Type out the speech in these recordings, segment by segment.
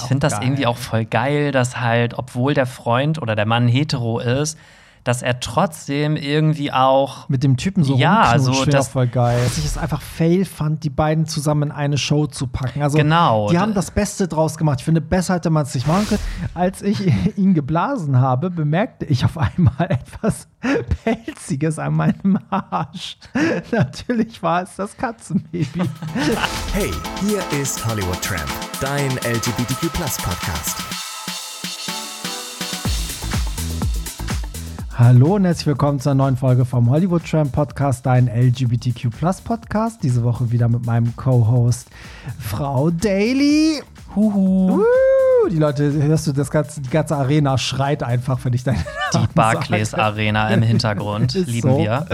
Ich finde das irgendwie auch voll geil, dass halt, obwohl der Freund oder der Mann hetero ist, dass er trotzdem irgendwie auch mit dem Typen so rumknutscht, das voll geil. Dass ich es einfach fail fand, die beiden zusammen in eine Show zu packen. Also genau. Die haben das Beste draus gemacht. Ich finde, besser hätte man es nicht machen können. Als ich ihn geblasen habe, bemerkte ich auf einmal etwas Pelziges an meinem Arsch. Natürlich war es das Katzenbaby. Hey, hier ist Hollywood Tramp, dein LGBTQ+-Podcast. Hallo und herzlich willkommen zu einer neuen Folge vom Hollywood Tramp Podcast, dein LGBTQ+ Podcast. Diese Woche wieder mit meinem Co-Host Frau Daily. Huhu. Die Leute, hörst du, die ganze Arena schreit einfach, wenn ich deine Namen die Barclays sage. Arena im Hintergrund, lieben so. Wir.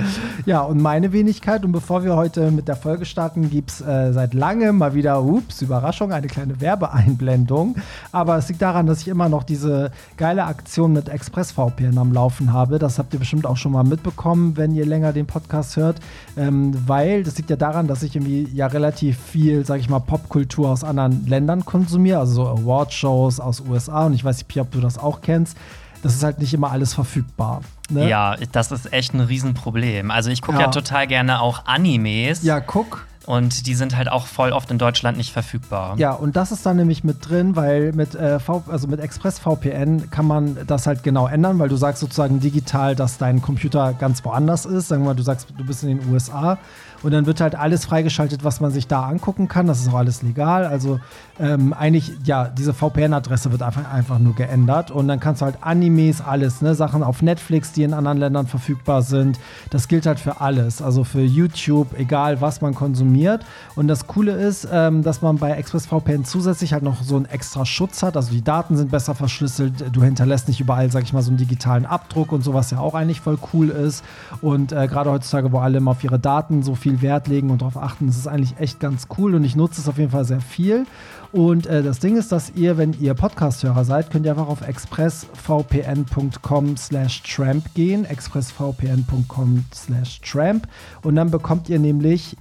Ja, und meine Wenigkeit. Und bevor wir heute mit der Folge starten, gibt es seit langem mal wieder, Überraschung, eine kleine Werbeeinblendung. Aber es liegt daran, dass ich immer noch diese geile Aktion mit ExpressVPN am Laufen habe. Das habt ihr bestimmt auch schon mal mitbekommen, wenn ihr länger den Podcast hört. Weil das liegt ja daran, dass ich irgendwie ja relativ viel, sag ich mal, Popkultur aus anderen Ländern konsumiere, also so Awardshows aus USA, und ich weiß nicht, Pierre, ob du das auch kennst, das ist halt nicht immer alles verfügbar. Ne? Ja, das ist echt ein Riesenproblem. Also ich gucke ja total gerne auch Animes. Ja, guck. Und die sind halt auch voll oft in Deutschland nicht verfügbar. Ja, und das ist dann nämlich mit drin, weil mit ExpressVPN kann man das halt genau ändern, weil du sagst sozusagen digital, dass dein Computer ganz woanders ist. Sagen wir mal, du sagst, du bist in den USA, und dann wird halt alles freigeschaltet, was man sich da angucken kann. Das ist auch alles legal. Also eigentlich, ja, diese VPN-Adresse wird einfach nur geändert. Und dann kannst du halt Animes, alles, ne, Sachen auf Netflix, die in anderen Ländern verfügbar sind. Das gilt halt für alles. Also für YouTube, egal was man konsumiert. Und das Coole ist, dass man bei ExpressVPN zusätzlich halt noch so einen extra Schutz hat. Also die Daten sind besser verschlüsselt. Du hinterlässt nicht überall, sag ich mal, so einen digitalen Abdruck und so, was ja auch eigentlich voll cool ist. Und gerade heutzutage, wo alle immer auf ihre Daten so viel Wert legen und darauf achten, ist es eigentlich echt ganz cool. Und ich nutze es auf jeden Fall sehr viel. Und das Ding ist, dass ihr, wenn ihr Podcast-Hörer seid, könnt ihr einfach auf expressvpn.com/tramp gehen, expressvpn.com/tramp, und dann bekommt ihr nämlich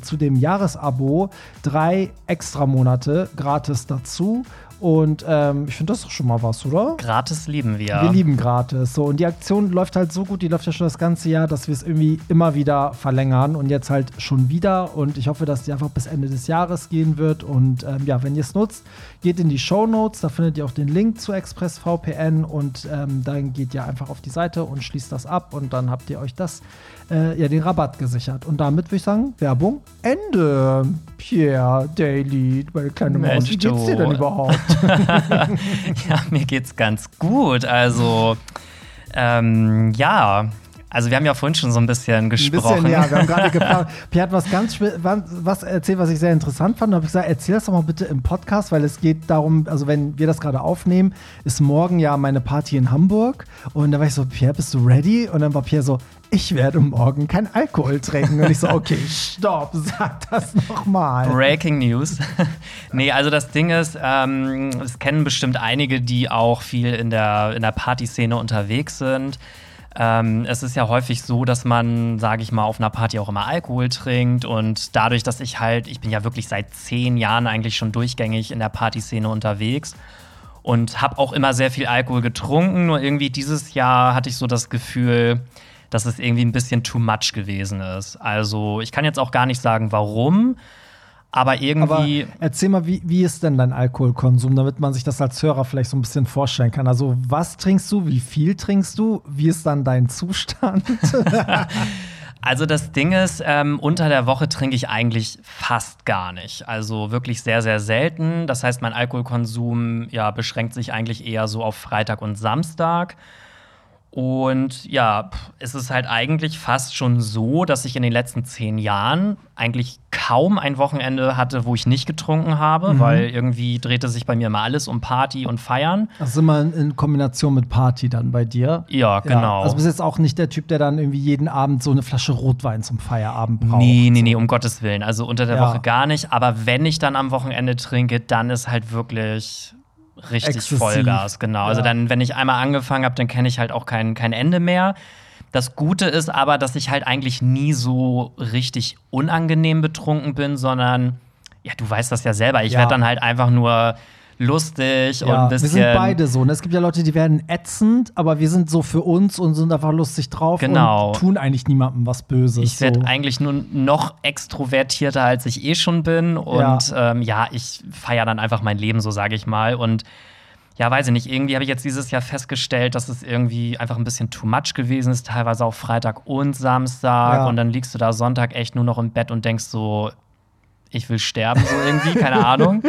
zu dem Jahresabo 3 extra Monate gratis dazu. Und ich finde, das ist doch schon mal was, oder? Gratis lieben wir. Wir lieben gratis. So, und die Aktion läuft halt so gut, die läuft ja schon das ganze Jahr, dass wir es irgendwie immer wieder verlängern, und jetzt halt schon wieder. Und ich hoffe, dass die einfach bis Ende des Jahres gehen wird. Und ja, wenn ihr es nutzt, geht in die Shownotes, da findet ihr auch den Link zu ExpressVPN, und dann geht ihr einfach auf die Seite und schließt das ab, und dann habt ihr euch das, den Rabatt gesichert. Und damit würde ich sagen, Werbung, Ende. Pierre Daily, meine kleine Maus, wie geht's dir denn überhaupt? Ja, mir geht's ganz gut. Also, also wir haben ja vorhin schon so ein bisschen gesprochen. Wir haben gerade geplant. Pierre hat was erzählt, was ich sehr interessant fand. Da habe ich gesagt, erzähl das doch mal bitte im Podcast, weil es geht darum, also wenn wir das gerade aufnehmen, ist morgen ja meine Party in Hamburg. Und da war ich so, Pierre, bist du ready? Und dann war Pierre so, ich werde morgen kein Alkohol trinken. Und ich so, okay, stopp, sag das nochmal. Breaking News. Nee, also das Ding ist, es kennen bestimmt einige, die auch viel in der Partyszene unterwegs sind. Es ist ja häufig so, dass man, sage ich mal, auf einer Party auch immer Alkohol trinkt, und dadurch, dass ich bin ja wirklich seit 10 Jahren eigentlich schon durchgängig in der Partyszene unterwegs und habe auch immer sehr viel Alkohol getrunken, nur irgendwie dieses Jahr hatte ich so das Gefühl, dass es irgendwie ein bisschen too much gewesen ist. Also ich kann jetzt auch gar nicht sagen, warum. Aber irgendwie. Aber erzähl mal, wie ist denn dein Alkoholkonsum, damit man sich das als Hörer vielleicht so ein bisschen vorstellen kann? Also, was trinkst du? Wie viel trinkst du? Wie ist dann dein Zustand? Also, das Ding ist, unter der Woche trinke ich eigentlich fast gar nicht. Also wirklich sehr, sehr selten. Das heißt, mein Alkoholkonsum beschränkt sich eigentlich eher so auf Freitag und Samstag. Und ja, es ist halt eigentlich fast schon so, dass ich in den letzten 10 Jahren eigentlich kaum ein Wochenende hatte, wo ich nicht getrunken habe, weil irgendwie drehte sich bei mir immer alles um Party und Feiern. Das ist immer in Kombination mit Party dann bei dir. Ja, genau. Ja. Also bist jetzt auch nicht der Typ, der dann irgendwie jeden Abend so eine Flasche Rotwein zum Feierabend braucht. Nee, um Gottes Willen. Also unter der Woche gar nicht. Aber wenn ich dann am Wochenende trinke, dann ist halt wirklich richtig exzessiv. Vollgas, genau. Ja. Also dann, wenn ich einmal angefangen habe, dann kenne ich halt auch kein Ende mehr. Das Gute ist aber, dass ich halt eigentlich nie so richtig unangenehm betrunken bin, sondern, ja, du weißt das ja selber, ich werde dann halt einfach nur lustig und ein bisschen. Wir sind beide so. Ne? Es gibt ja Leute, die werden ätzend, aber wir sind so für uns und sind einfach lustig drauf und tun eigentlich niemandem was Böses. Ich werde eigentlich nur noch extrovertierter, als ich eh schon bin. Und ich feiere dann einfach mein Leben, so sage ich mal. Und ja, weiß ich nicht, irgendwie habe ich jetzt dieses Jahr festgestellt, dass es irgendwie einfach ein bisschen too much gewesen ist, teilweise auch Freitag und Samstag. Ja. Und dann liegst du da Sonntag echt nur noch im Bett und denkst so, ich will sterben, so irgendwie, keine Ahnung.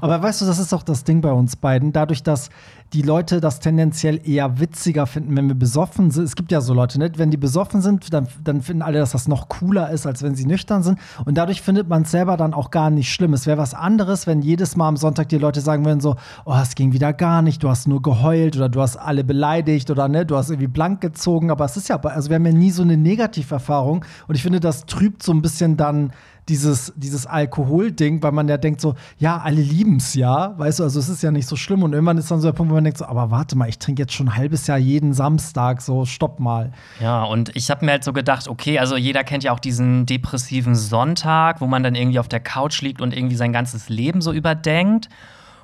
Aber weißt du, das ist auch das Ding bei uns beiden. Dadurch, dass die Leute das tendenziell eher witziger finden, wenn wir besoffen sind. Es gibt ja so Leute, ne? Wenn die besoffen sind, dann finden alle, dass das noch cooler ist, als wenn sie nüchtern sind. Und dadurch findet man es selber dann auch gar nicht schlimm. Es wäre was anderes, wenn jedes Mal am Sonntag die Leute sagen würden so, oh, es ging wieder gar nicht, du hast nur geheult oder du hast alle beleidigt oder ne, du hast irgendwie blank gezogen. Aber es ist ja, also wir haben ja nie so eine Negativerfahrung. Und ich finde, das trübt so ein bisschen dann dieses Alkohol-Ding, weil man ja denkt so, ja, alle lieben es ja, weißt du, also es ist ja nicht so schlimm. Und irgendwann ist dann so der Punkt, wo man denkt so, aber warte mal, ich trinke jetzt schon ein halbes Jahr jeden Samstag, so stopp mal. Ja, und ich habe mir halt so gedacht, okay, also jeder kennt ja auch diesen depressiven Sonntag, wo man dann irgendwie auf der Couch liegt und irgendwie sein ganzes Leben so überdenkt.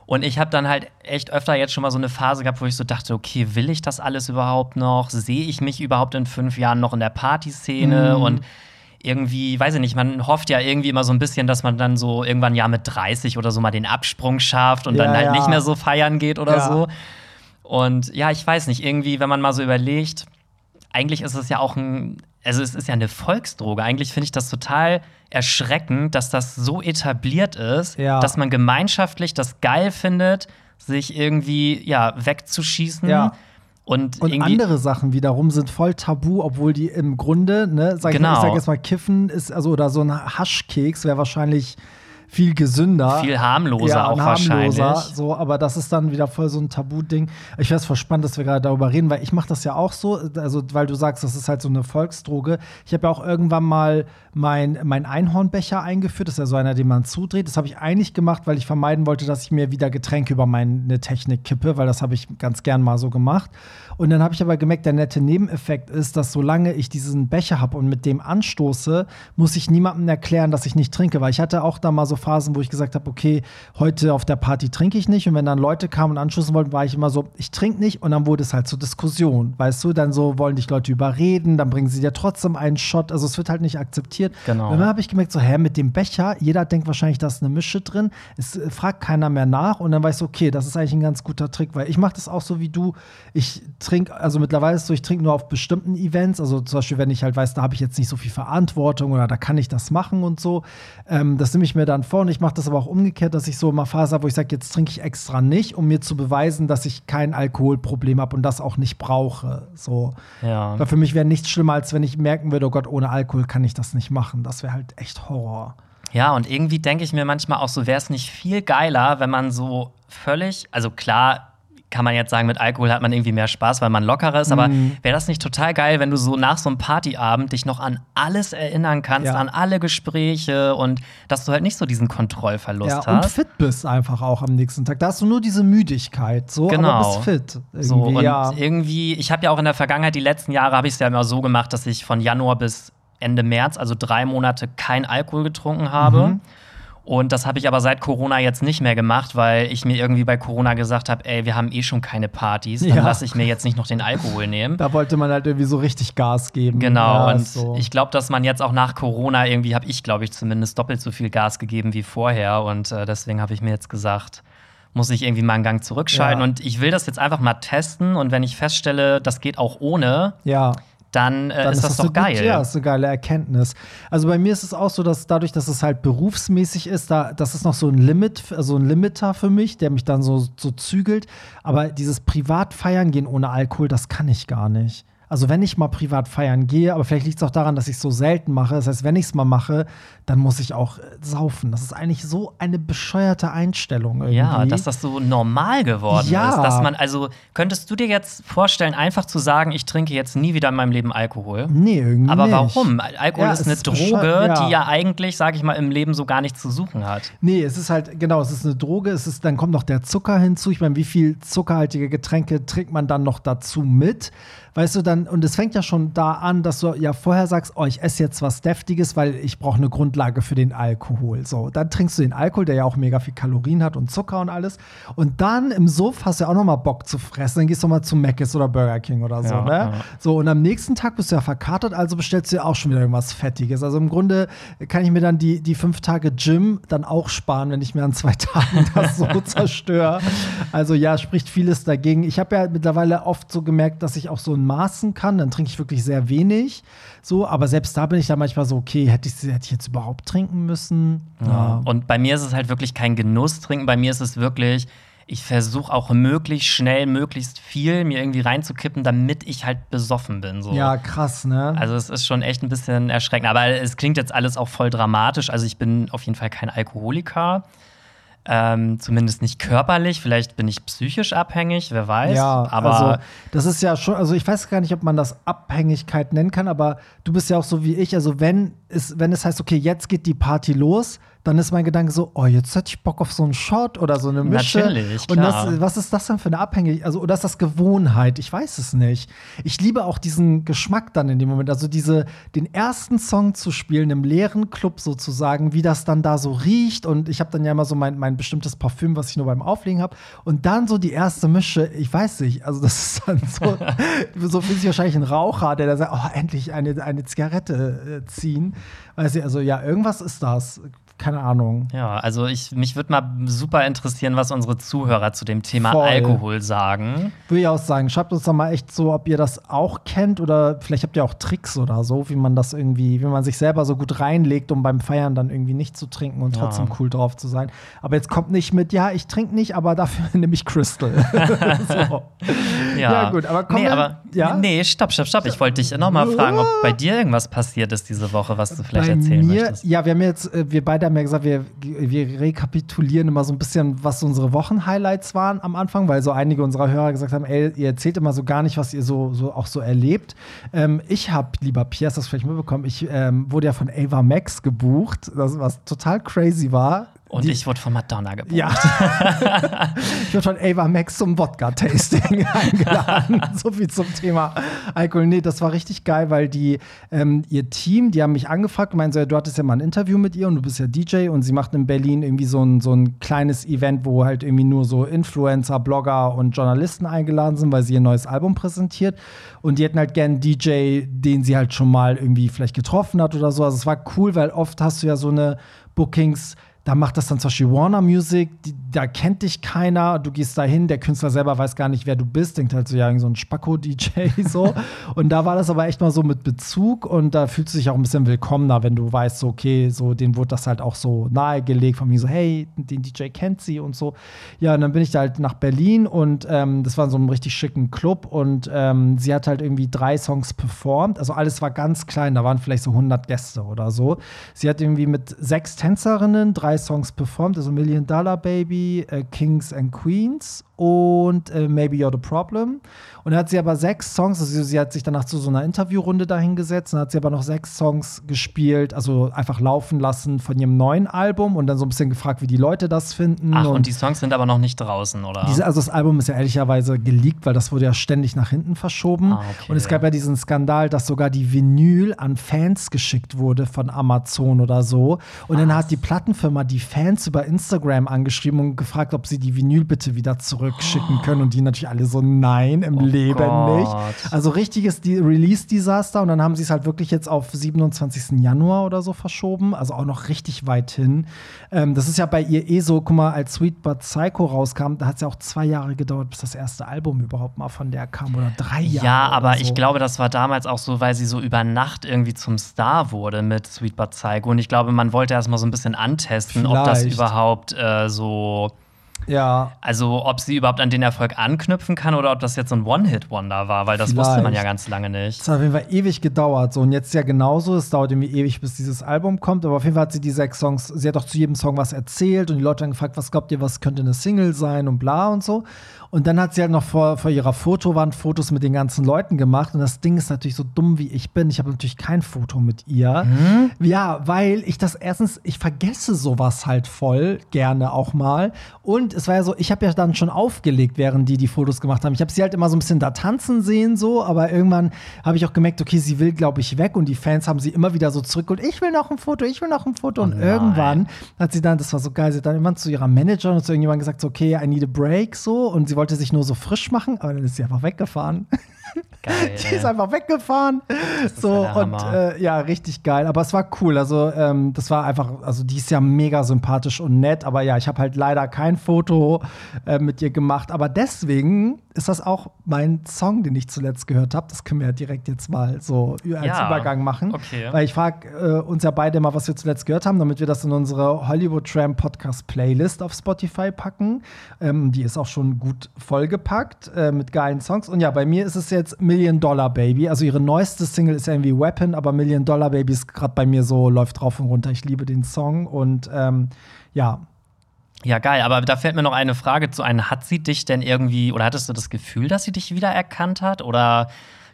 Und ich habe dann halt echt öfter jetzt schon mal so eine Phase gehabt, wo ich so dachte, okay, will ich das alles überhaupt noch? Sehe ich mich überhaupt in 5 Jahren noch in der Partyszene? Und irgendwie, weiß ich nicht, man hofft ja irgendwie immer so ein bisschen, dass man dann so irgendwann ja mit 30 oder so mal den Absprung schafft und dann halt nicht mehr so feiern geht oder so. Und ja, ich weiß nicht, irgendwie, wenn man mal so überlegt, eigentlich ist es ja auch es ist ja eine Volksdroge. Eigentlich finde ich das total erschreckend, dass das so etabliert ist, dass man gemeinschaftlich das geil findet, sich irgendwie, wegzuschießen. Ja. Und andere Sachen wiederum sind voll tabu, obwohl die im Grunde, ne, ich sag jetzt mal, Kiffen ist, also oder so ein Haschkeks wäre wahrscheinlich viel gesünder. Viel harmloser auch wahrscheinlich. So, aber das ist dann wieder voll so ein Tabu-Ding. Ich finde es voll spannend, dass wir gerade darüber reden, weil ich mache das ja auch so, also weil du sagst, das ist halt so eine Volksdroge. Ich habe ja auch irgendwann mal mein Einhornbecher eingeführt, das ist ja so einer, den man zudreht. Das habe ich eigentlich gemacht, weil ich vermeiden wollte, dass ich mir wieder Getränke über meine Technik kippe, weil das habe ich ganz gern mal so gemacht. Und dann habe ich aber gemerkt, der nette Nebeneffekt ist, dass solange ich diesen Becher habe und mit dem anstoße, muss ich niemandem erklären, dass ich nicht trinke, weil ich hatte auch da mal so Phasen, wo ich gesagt habe, okay, heute auf der Party trinke ich nicht. Und wenn dann Leute kamen und anschließen wollten, war ich immer so, ich trinke nicht. Und dann wurde es halt zur Diskussion, weißt du? Dann so wollen dich Leute überreden, dann bringen sie dir trotzdem einen Shot. Also es wird halt nicht akzeptiert. Genau. Und dann habe ich gemerkt, so, mit dem Becher, jeder denkt wahrscheinlich, da ist eine Mische drin. Es fragt keiner mehr nach. Und dann war ich so, okay, das ist eigentlich ein ganz guter Trick, weil ich mache das auch so wie du. Ich trinke, also mittlerweile ist es so, ich trinke nur auf bestimmten Events. Also zum Beispiel, wenn ich halt weiß, da habe ich jetzt nicht so viel Verantwortung oder da kann ich das machen und so. Das nehme ich mir dann vor. Und ich mache das aber auch umgekehrt, dass ich so mal Phase habe, wo ich sage, jetzt trinke ich extra nicht, um mir zu beweisen, dass ich kein Alkoholproblem habe und das auch nicht brauche. So. Ja. Weil für mich wäre nichts schlimmer, als wenn ich merken würde, oh Gott, ohne Alkohol kann ich das nicht machen. Das wäre halt echt Horror. Ja, und irgendwie denke ich mir manchmal auch so, wäre es nicht viel geiler, wenn man so völlig, also klar kann man jetzt sagen, mit Alkohol hat man irgendwie mehr Spaß, weil man lockerer ist, aber wäre das nicht total geil, wenn du so nach so einem Partyabend dich noch an alles erinnern kannst, an alle Gespräche und dass du halt nicht so diesen Kontrollverlust hast. Ja, und fit bist einfach auch am nächsten Tag. Da hast du nur diese Müdigkeit, so, aber bist fit. Irgendwie, so, und irgendwie, ich habe ja auch in der Vergangenheit, die letzten Jahre, habe ich es ja immer so gemacht, dass ich von Januar bis Ende März, also 3 Monate, kein Alkohol getrunken habe. Und das habe ich aber seit Corona jetzt nicht mehr gemacht, weil ich mir irgendwie bei Corona gesagt habe, ey, wir haben eh schon keine Partys, dann lasse ich mir jetzt nicht noch den Alkohol nehmen. Da wollte man halt irgendwie so richtig Gas geben. Genau, ja, und so. Ich glaube, dass man jetzt auch nach Corona irgendwie, habe ich, glaube ich, zumindest doppelt so viel Gas gegeben wie vorher. Und deswegen habe ich mir jetzt gesagt, muss ich irgendwie mal einen Gang zurückschalten. Ja. Und ich will das jetzt einfach mal testen. Und wenn ich feststelle, das geht auch ohne, dann ist das doch geil. Ja, ist eine geile Erkenntnis. Also bei mir ist es auch so, dass dadurch, dass es halt berufsmäßig ist, das ist noch so ein Limit, also ein Limiter für mich, der mich dann so zügelt. Aber dieses Privatfeiern gehen ohne Alkohol, das kann ich gar nicht. Also wenn ich mal privat feiern gehe, aber vielleicht liegt es auch daran, dass ich es so selten mache. Das heißt, wenn ich es mal mache, dann muss ich auch saufen. Das ist eigentlich so eine bescheuerte Einstellung irgendwie. Ja, dass das so normal geworden ist. Dass man, also könntest du dir jetzt vorstellen, einfach zu sagen, ich trinke jetzt nie wieder in meinem Leben Alkohol? Nee, irgendwie aber warum? Nicht. Alkohol ist eine Droge, die ja eigentlich, sag ich mal, im Leben so gar nichts zu suchen hat. Nee, es ist halt, genau, es ist eine Droge. Es ist, dann kommt noch der Zucker hinzu. Ich meine, wie viel zuckerhaltige Getränke trinkt man dann noch dazu mit? Weißt du, dann dann, und es fängt ja schon da an, dass du ja vorher sagst, oh, ich esse jetzt was Deftiges, weil ich brauche eine Grundlage für den Alkohol. So, dann trinkst du den Alkohol, der ja auch mega viel Kalorien hat und Zucker und alles. Und dann im Suff hast du ja auch nochmal Bock zu fressen. Dann gehst du mal zu Mc's oder Burger King oder so, ja, ne? Ja. So, und am nächsten Tag bist du ja verkatert, also bestellst du ja auch schon wieder irgendwas Fettiges. Also im Grunde kann ich mir dann die 5 Tage Gym dann auch sparen, wenn ich mir an 2 Tagen das so zerstöre. Also ja, spricht vieles dagegen. Ich habe ja mittlerweile oft so gemerkt, dass ich auch so in Maßen kann. Dann trinke ich wirklich sehr wenig. So, aber selbst da bin ich dann manchmal so, okay, hätte ich jetzt überhaupt trinken müssen? Ja. Ja. Und bei mir ist es halt wirklich kein Genuss trinken. Bei mir ist es wirklich, ich versuche auch möglichst schnell, möglichst viel mir irgendwie reinzukippen, damit ich halt besoffen bin. So. Ja, krass, ne? Also es ist schon echt ein bisschen erschreckend. Aber es klingt jetzt alles auch voll dramatisch. Also ich bin auf jeden Fall kein Alkoholiker. Zumindest nicht körperlich, vielleicht bin ich psychisch abhängig, wer weiß. Ja, aber also, das ist ja schon, also ich weiß gar nicht, ob man das Abhängigkeit nennen kann, aber du bist ja auch so wie ich, also wenn es heißt, okay, jetzt geht die Party los, dann ist mein Gedanke so, oh, jetzt hätte ich Bock auf so einen Shot oder so eine Mische. Natürlich, klar. Und was ist das denn für eine Abhängigkeit? Also, oder ist das Gewohnheit? Ich weiß es nicht. Ich liebe auch diesen Geschmack dann in dem Moment. Also den ersten Song zu spielen im leeren Club sozusagen, wie das dann da so riecht. Und ich habe dann ja immer so mein bestimmtes Parfüm, was ich nur beim Auflegen habe. Und dann so die erste Mische, ich weiß nicht, also das ist dann so, so fühlt sich wahrscheinlich ein Raucher, der da sagt, oh, endlich eine Zigarette ziehen. Weiß ich, also ja, irgendwas ist das. Keine Ahnung. Ja, also mich würde mal super interessieren, was unsere Zuhörer zu dem Thema voll. Alkohol sagen. Würde ich auch sagen. Schreibt uns doch mal echt so, ob ihr das auch kennt oder vielleicht habt ihr auch Tricks oder so, wie man das irgendwie, wie man sich selber so gut reinlegt, um beim Feiern dann irgendwie nicht zu trinken und trotzdem cool drauf zu sein. Aber jetzt kommt nicht mit, ja, ich trinke nicht, aber dafür nehme ich Crystal. So. Ja, gut, aber komm. Nee, stopp. Ich wollte dich nochmal fragen, ob bei dir irgendwas passiert ist diese Woche, was du vielleicht erzählen möchtest. Ja, wir haben jetzt, wir beide haben ja gesagt, wir rekapitulieren immer so ein bisschen, was unsere Wochen-Highlights waren am Anfang, weil so einige unserer Hörer gesagt haben, ey, ihr erzählt immer so gar nicht, was ihr so auch so erlebt. Ich habe, lieber Pierre, hast du das vielleicht mitbekommen, ich wurde ja von Ava Max gebucht, was total crazy war. Und ich wurde von Madonna gebucht. Ja. Ich wurde von Ava Max zum Wodka-Tasting eingeladen. So viel zum Thema Alkohol. Nee, das war richtig geil, weil ihr Team, die haben mich angefragt und meinen so, ja, du hattest ja mal ein Interview mit ihr und du bist ja DJ und sie macht in Berlin irgendwie so ein kleines Event, wo halt irgendwie nur so Influencer, Blogger und Journalisten eingeladen sind, weil sie ihr neues Album präsentiert. Und die hätten halt gerne einen DJ, den sie halt schon mal irgendwie vielleicht getroffen hat oder so. Also es war cool, weil oft hast du ja so eine Bookings, da macht das dann zum Beispiel Warner Music, da kennt dich keiner, du gehst da hin, der Künstler selber weiß gar nicht, wer du bist, denkt halt so, ja, so ein Spacko-DJ, so. Und da war das aber echt mal so mit Bezug und da fühlst du dich auch ein bisschen willkommener, wenn du weißt, so, okay, so, denen wurde das halt auch so nahegelegt, von mir so, hey, den DJ kennt sie und so. Ja, und dann bin ich da halt nach Berlin und das war in so einem richtig schicken Club und sie hat halt irgendwie 3 Songs performt, also alles war ganz klein, da waren vielleicht so 100 Gäste oder so. Sie hat irgendwie mit 6 Tänzerinnen 3 Songs performt, also $1 Million Baby, Kings and Queens und Maybe You're the Problem. Und dann hat sie aber 6 Songs, also sie hat sich danach zu so einer Interviewrunde dahingesetzt und hat sie aber noch 6 Songs gespielt, also einfach laufen lassen von ihrem neuen Album und dann so ein bisschen gefragt, wie die Leute das finden. Ach, und die Songs sind aber noch nicht draußen, oder? Also das Album ist ja ehrlicherweise geleakt, weil das wurde ja ständig nach hinten verschoben. Ah, okay. Und es gab ja diesen Skandal, dass sogar die Vinyl an Fans geschickt wurde von Amazon oder so. Und dann hat die Plattenfirma die Fans über Instagram angeschrieben und gefragt, ob sie die Vinyl bitte wieder zurückschicken können. Und die natürlich alle so, nein, im Leben nicht. Also richtiges Release-Desaster. Und dann haben sie es halt wirklich jetzt auf 27. Januar oder so verschoben. Also auch noch richtig weit hin. Das ist ja bei ihr eh so, guck mal, als Sweet But Psycho rauskam, da hat es ja auch 2 Jahre gedauert, bis das erste Album überhaupt mal von der kam. Oder 3 Jahre. Ja, aber so. Ich glaube, das war damals auch so, weil sie so über Nacht irgendwie zum Star wurde mit Sweet But Psycho. Und ich glaube, man wollte erst mal so ein bisschen antesten, vielleicht, ob das überhaupt so ja. Also, ob sie überhaupt an den Erfolg anknüpfen kann oder ob das jetzt so ein One-Hit-Wonder war, weil das wusste man ja ganz lange nicht. Das hat auf jeden Fall ewig gedauert. So. Und jetzt ja genauso. Es dauert irgendwie ewig, bis dieses Album kommt. Aber auf jeden Fall hat sie die 6 Songs, sie hat doch zu jedem Song was erzählt und die Leute haben gefragt, was glaubt ihr, was könnte eine Single sein und bla und so. Und dann hat sie halt noch vor ihrer Fotowand Fotos mit den ganzen Leuten gemacht. Und das Ding ist natürlich so dumm, wie ich bin. Ich habe natürlich kein Foto mit ihr. Hm? Ja, weil ich das erstens, ich vergesse sowas halt voll gerne auch mal. Und und es war ja so, ich habe ja dann schon aufgelegt, während die Fotos gemacht haben. Ich habe sie halt immer so ein bisschen da tanzen sehen, so, aber irgendwann habe ich auch gemerkt, okay, sie will, glaube ich, weg und die Fans haben sie immer wieder so zurückgeholt. Ich will noch ein Foto, ich will noch ein Foto. Und irgendwann hat sie dann, das war so geil, sie hat dann immer zu ihrer Managerin und zu irgendjemandem gesagt, so, okay, I need a break, so, und sie wollte sich nur so frisch machen, aber dann ist sie einfach weggefahren. Geil. Die ist einfach weggefahren. So, und ja, richtig geil. Aber es war cool. Also, das war einfach, also die ist ja mega sympathisch und nett. Aber ja, ich habe halt leider kein Foto mit ihr gemacht. Aber deswegen ist das auch mein Song, den ich zuletzt gehört habe. Das können wir ja direkt jetzt mal so als Übergang machen. Okay. Weil ich frage uns ja beide mal, was wir zuletzt gehört haben, damit wir das in unsere Hollywood Tramp Podcast Playlist auf Spotify packen. Die ist auch schon gut vollgepackt mit geilen Songs. Und ja, bei mir ist es jetzt $1 Million Baby. Also ihre neueste Single ist ja irgendwie Weapon, aber $1 Million Baby ist gerade bei mir so, läuft drauf und runter. Ich liebe den Song und ja. Ja, geil, aber da fällt mir noch eine Frage zu ein. Hat sie dich denn irgendwie, oder hattest du das Gefühl, dass sie dich wiedererkannt hat? Oder,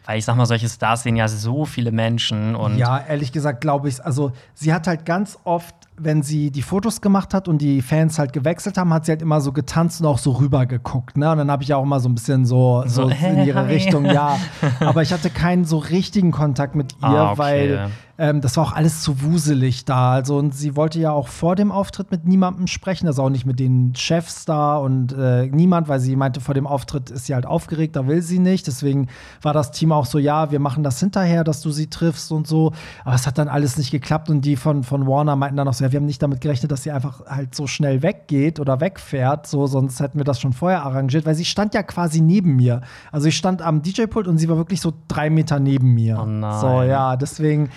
weil ich sag mal, solche Stars sehen ja so viele Menschen. Und ja, ehrlich gesagt glaube ich, also sie hat halt ganz oft, wenn sie die Fotos gemacht hat und die Fans halt gewechselt haben, hat sie halt immer so getanzt und auch so rübergeguckt, ne? Und dann habe ich auch immer so ein bisschen so in ihre Richtung, ja. Aber ich hatte keinen so richtigen Kontakt mit ihr, weil das war auch alles zu wuselig da. Also, und sie wollte ja auch vor dem Auftritt mit niemandem sprechen, also auch nicht mit den Chefs da und niemand, weil sie meinte, vor dem Auftritt ist sie halt aufgeregt, da will sie nicht. Deswegen war das Team auch so, ja, wir machen das hinterher, dass du sie triffst und so. Aber es hat dann alles nicht geklappt und die von Warner meinten dann auch so, wir haben nicht damit gerechnet, dass sie einfach halt so schnell weggeht oder wegfährt, so, sonst hätten wir das schon vorher arrangiert, weil sie stand ja quasi neben mir. Also ich stand am DJ-Pult und sie war wirklich so 3 Meter neben mir. Oh nein. So, ja, deswegen,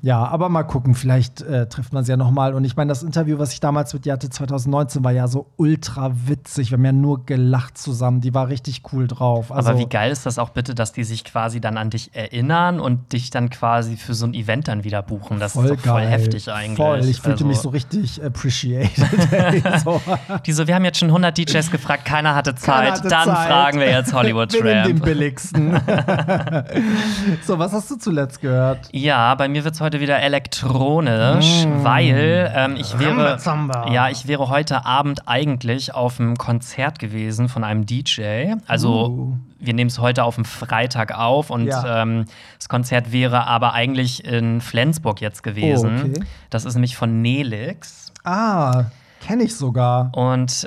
ja, aber mal gucken, vielleicht trifft man sie ja nochmal. Und ich meine, das Interview, was ich damals mit ihr hatte, 2019, war ja so ultra witzig. Wir haben ja nur gelacht zusammen. Die war richtig cool drauf. Also, aber wie geil ist das auch bitte, dass die sich quasi dann an dich erinnern und dich dann quasi für so ein Event dann wieder buchen. Das voll ist doch voll geil. Heftig eigentlich. Voll. Ich fühlte mich so richtig appreciated. Ey, so. Die so, wir haben jetzt schon 100 DJs gefragt, keiner hatte Zeit. Fragen wir jetzt Hollywood Tramp. Den billigsten. So, was hast du zuletzt gehört? Ja, bei mir wird es heute wieder elektronisch, weil ich wäre heute Abend eigentlich auf einem Konzert gewesen von einem DJ. Also wir nehmen es heute auf dem Freitag auf und das Konzert wäre aber eigentlich in Flensburg jetzt gewesen. Oh, okay. Das ist nämlich von Nelix. Ah, kenne ich sogar. Und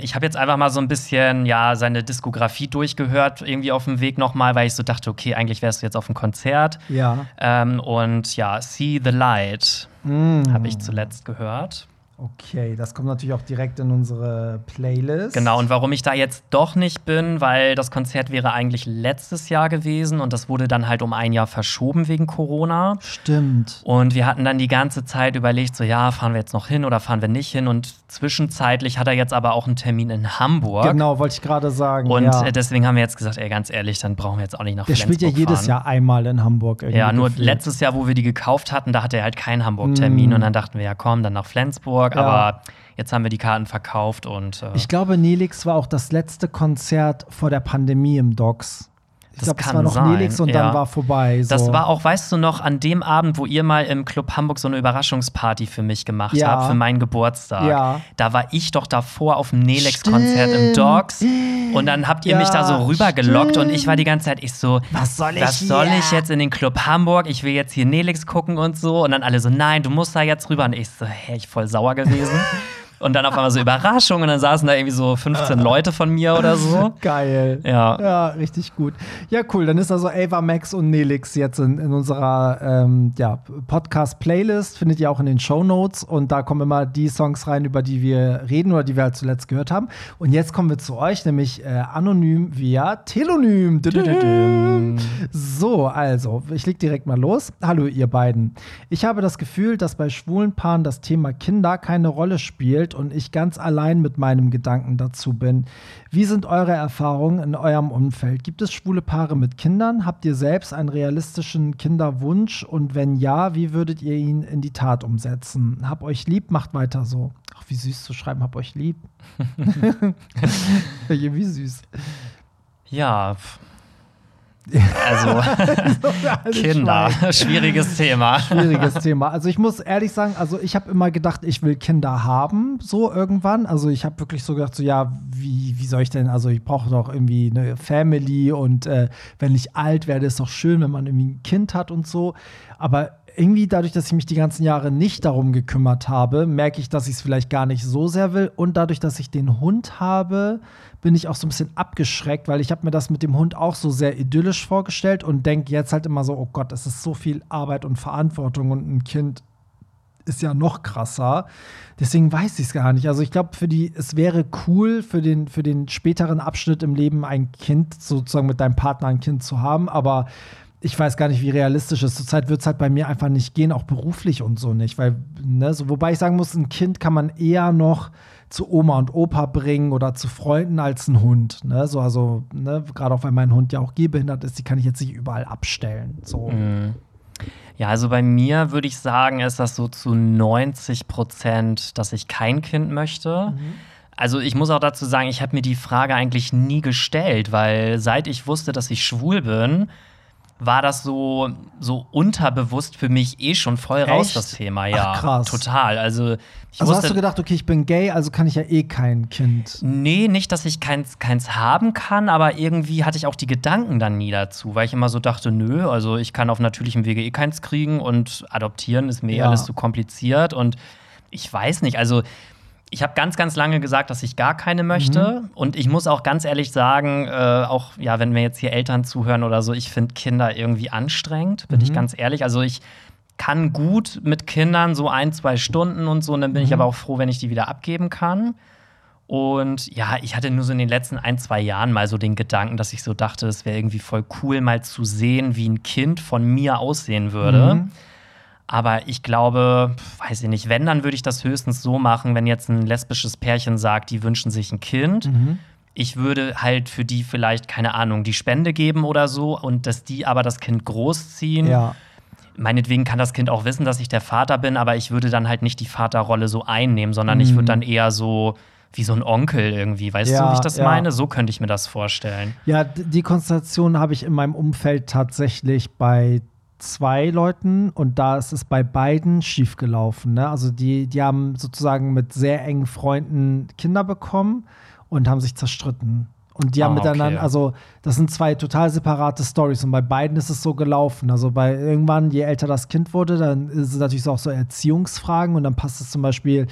ich habe jetzt einfach mal so ein bisschen seine Diskografie durchgehört, irgendwie auf dem Weg nochmal, weil ich so dachte, okay, eigentlich wärst du jetzt auf dem Konzert. Ja. Und ja, See the Light habe ich zuletzt gehört. Okay, das kommt natürlich auch direkt in unsere Playlist. Genau, und warum ich da jetzt doch nicht bin, weil das Konzert wäre eigentlich letztes Jahr gewesen und das wurde dann halt um ein Jahr verschoben wegen Corona. Stimmt. Und wir hatten dann die ganze Zeit überlegt, so ja, fahren wir jetzt noch hin oder fahren wir nicht hin, und zwischenzeitlich hat er jetzt aber auch einen Termin in Hamburg. Genau, wollte ich gerade sagen. Und deswegen haben wir jetzt gesagt, ey, ganz ehrlich, dann brauchen wir jetzt auch nicht nach Flensburg fahren. Der spielt ja jedes Jahr einmal in Hamburg. Ja, nur letztes Jahr, wo wir die gekauft hatten, da hatte er halt keinen Hamburg-Termin und dann dachten wir, ja komm, dann nach Flensburg. Ja. Aber jetzt haben wir die Karten verkauft und ich glaube, Nelix war auch das letzte Konzert vor der Pandemie im Docks. Ich glaube, das war noch sein. Nelix und dann war vorbei. So. Das war auch, weißt du noch, an dem Abend, wo ihr mal im Club Hamburg so eine Überraschungsparty für mich gemacht habt, für meinen Geburtstag. Ja. Da war ich doch davor auf dem Nelix-Konzert im Docks. Und dann habt ihr mich da so rübergelockt und ich war die ganze Zeit, ich so, was soll ich jetzt in den Club Hamburg? Ich will jetzt hier Nelix gucken und so. Und dann alle so, nein, du musst da jetzt rüber. Und ich so, hey, ich voll sauer gewesen. Und dann auf einmal so Überraschung und dann saßen da irgendwie so 15 Leute von mir oder so. Geil. Ja, richtig gut. Ja, cool. Dann ist also Ava Max und Nelix jetzt in unserer Podcast-Playlist. Findet ihr auch in den Shownotes. Und da kommen immer die Songs rein, über die wir reden oder die wir halt zuletzt gehört haben. Und jetzt kommen wir zu euch, nämlich anonym via tellonym. So, also, ich leg direkt mal los. Hallo, ihr beiden. Ich habe das Gefühl, dass bei schwulen Paaren das Thema Kinder keine Rolle spielt und ich ganz allein mit meinem Gedanken dazu bin. Wie sind eure Erfahrungen in eurem Umfeld? Gibt es schwule Paare mit Kindern? Habt ihr selbst einen realistischen Kinderwunsch? Und wenn ja, wie würdet ihr ihn in die Tat umsetzen? Hab euch lieb, macht weiter so. Ach, wie süß zu schreiben, hab euch lieb. Wie süß. Ja, Also Kinder, schwieriges Thema. Schwieriges Thema. Also ich muss ehrlich sagen, also ich habe immer gedacht, ich will Kinder haben, so irgendwann. Also ich habe wirklich so gedacht, so ja, wie soll ich denn, also ich brauche doch irgendwie eine Family und wenn ich alt werde, ist doch schön, wenn man irgendwie ein Kind hat und so. Aber irgendwie dadurch, dass ich mich die ganzen Jahre nicht darum gekümmert habe, merke ich, dass ich es vielleicht gar nicht so sehr will. Und dadurch, dass ich den Hund habe, bin ich auch so ein bisschen abgeschreckt, weil ich habe mir das mit dem Hund auch so sehr idyllisch vorgestellt und denke jetzt halt immer so, oh Gott, es ist so viel Arbeit und Verantwortung und ein Kind ist ja noch krasser. Deswegen weiß ich es gar nicht. Also ich glaube, es wäre cool, für den späteren Abschnitt im Leben ein Kind, sozusagen mit deinem Partner ein Kind zu haben, aber ich weiß gar nicht, wie realistisch es ist. Zurzeit wird es halt bei mir einfach nicht gehen, auch beruflich und so nicht. Weil, ne, so, wobei ich sagen muss, ein Kind kann man eher noch zu Oma und Opa bringen oder zu Freunden als ein Hund. Ne? So, also, ne, gerade auch, weil mein Hund ja auch gehbehindert ist, die kann ich jetzt nicht überall abstellen. So. Mhm. Ja, also bei mir würde ich sagen, ist das so zu 90%, dass ich kein Kind möchte. Mhm. Also ich muss auch dazu sagen, ich habe mir die Frage eigentlich nie gestellt, weil seit ich wusste, dass ich schwul bin, war das so unterbewusst für mich eh schon voll raus, das Thema, ja. Ach, krass. Total. Also hast du gedacht, okay, ich bin gay, also kann ich ja eh kein Kind. Nee, nicht, dass ich keins haben kann, aber irgendwie hatte ich auch die Gedanken dann nie dazu, weil ich immer so dachte, nö, also ich kann auf natürlichem Wege eh keins kriegen und adoptieren ist mir alles zu kompliziert und ich weiß nicht, also ich habe ganz, ganz lange gesagt, dass ich gar keine möchte. Mhm. Und ich muss auch ganz ehrlich sagen, auch ja, wenn mir jetzt hier Eltern zuhören oder so, ich finde Kinder irgendwie anstrengend, bin ich ganz ehrlich. Also ich kann gut mit Kindern so 1-2 Stunden und so. Und dann bin ich aber auch froh, wenn ich die wieder abgeben kann. Und ja, ich hatte nur so in den letzten 1-2 Jahren mal so den Gedanken, dass ich so dachte, es wäre irgendwie voll cool, mal zu sehen, wie ein Kind von mir aussehen würde. Mhm. Aber ich glaube, weiß ich nicht, wenn, dann würde ich das höchstens so machen, wenn jetzt ein lesbisches Pärchen sagt, die wünschen sich ein Kind. Mhm. Ich würde halt für die vielleicht, keine Ahnung, die Spende geben oder so und dass die aber das Kind großziehen. Ja. Meinetwegen kann das Kind auch wissen, dass ich der Vater bin, aber ich würde dann halt nicht die Vaterrolle so einnehmen, sondern ich würde dann eher so wie so ein Onkel irgendwie, weißt du, wie ich das meine? So könnte ich mir das vorstellen. Ja, die Konstellation habe ich in meinem Umfeld tatsächlich bei 2 Leuten und da ist es bei beiden schiefgelaufen. Ne? Also die haben sozusagen mit sehr engen Freunden Kinder bekommen und haben sich zerstritten. Und die haben miteinander, also das sind 2 total separate Storys und bei beiden ist es so gelaufen. Also bei irgendwann, je älter das Kind wurde, dann ist es natürlich auch so Erziehungsfragen und dann passt es zum Beispiel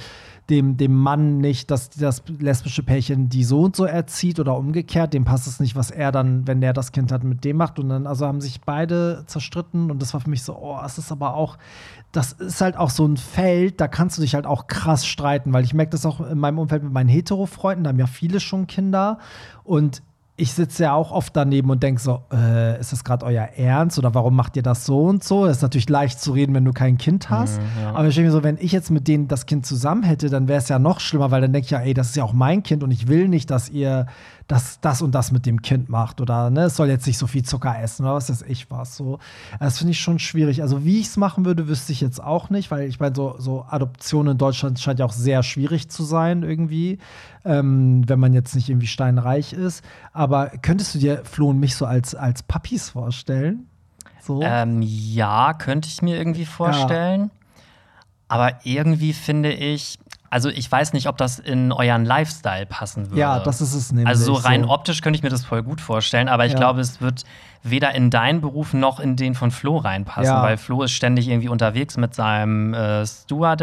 dem Mann nicht, dass das lesbische Pärchen die so und so erzieht oder umgekehrt, dem passt es nicht, was er dann, wenn der das Kind hat, mit dem macht. Und dann also haben sich beide zerstritten und das war für mich so, oh, es ist aber auch, das ist halt auch so ein Feld, da kannst du dich halt auch krass streiten, weil ich merke das auch in meinem Umfeld mit meinen Hetero-Freunden, da haben ja viele schon Kinder und ich sitze ja auch oft daneben und denke so, ist das gerade euer Ernst oder warum macht ihr das so und so? Das ist natürlich leicht zu reden, wenn du kein Kind hast. Aber ich denke mir so, wenn ich jetzt mit denen das Kind zusammen hätte, dann wäre es ja noch schlimmer, weil dann denke ich ja, ey, das ist ja auch mein Kind und ich will nicht, dass ihr das und das mit dem Kind macht oder ne, es soll jetzt nicht so viel Zucker essen oder was weiß ich was. So. Das finde ich schon schwierig. Also wie ich es machen würde, wüsste ich jetzt auch nicht, weil ich meine, so Adoption in Deutschland scheint ja auch sehr schwierig zu sein irgendwie, wenn man jetzt nicht irgendwie steinreich ist. Aber könntest du dir, Flo und mich, so als Papis vorstellen? So? Ja, könnte ich mir irgendwie vorstellen. Ja. Aber irgendwie finde ich, also ich weiß nicht, ob das in euren Lifestyle passen würde. Ja, das ist es nämlich. Also so rein optisch könnte ich mir das voll gut vorstellen, aber ich glaube, es wird weder in deinen Beruf noch in den von Flo reinpassen, weil Flo ist ständig irgendwie unterwegs mit seinem Steward.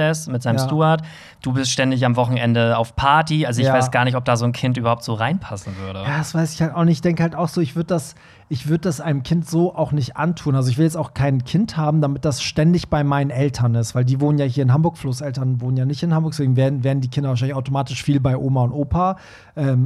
Du bist ständig am Wochenende auf Party. Also ich weiß gar nicht, ob da so ein Kind überhaupt so reinpassen würde. Ja, das weiß ich halt auch nicht. Ich denke halt auch so, ich würde das einem Kind so auch nicht antun. Also ich will jetzt auch kein Kind haben, damit das ständig bei meinen Eltern ist, weil die wohnen ja hier in Hamburg. Flo's Eltern wohnen ja nicht in Hamburg, deswegen werden die Kinder wahrscheinlich automatisch viel bei Oma und Opa,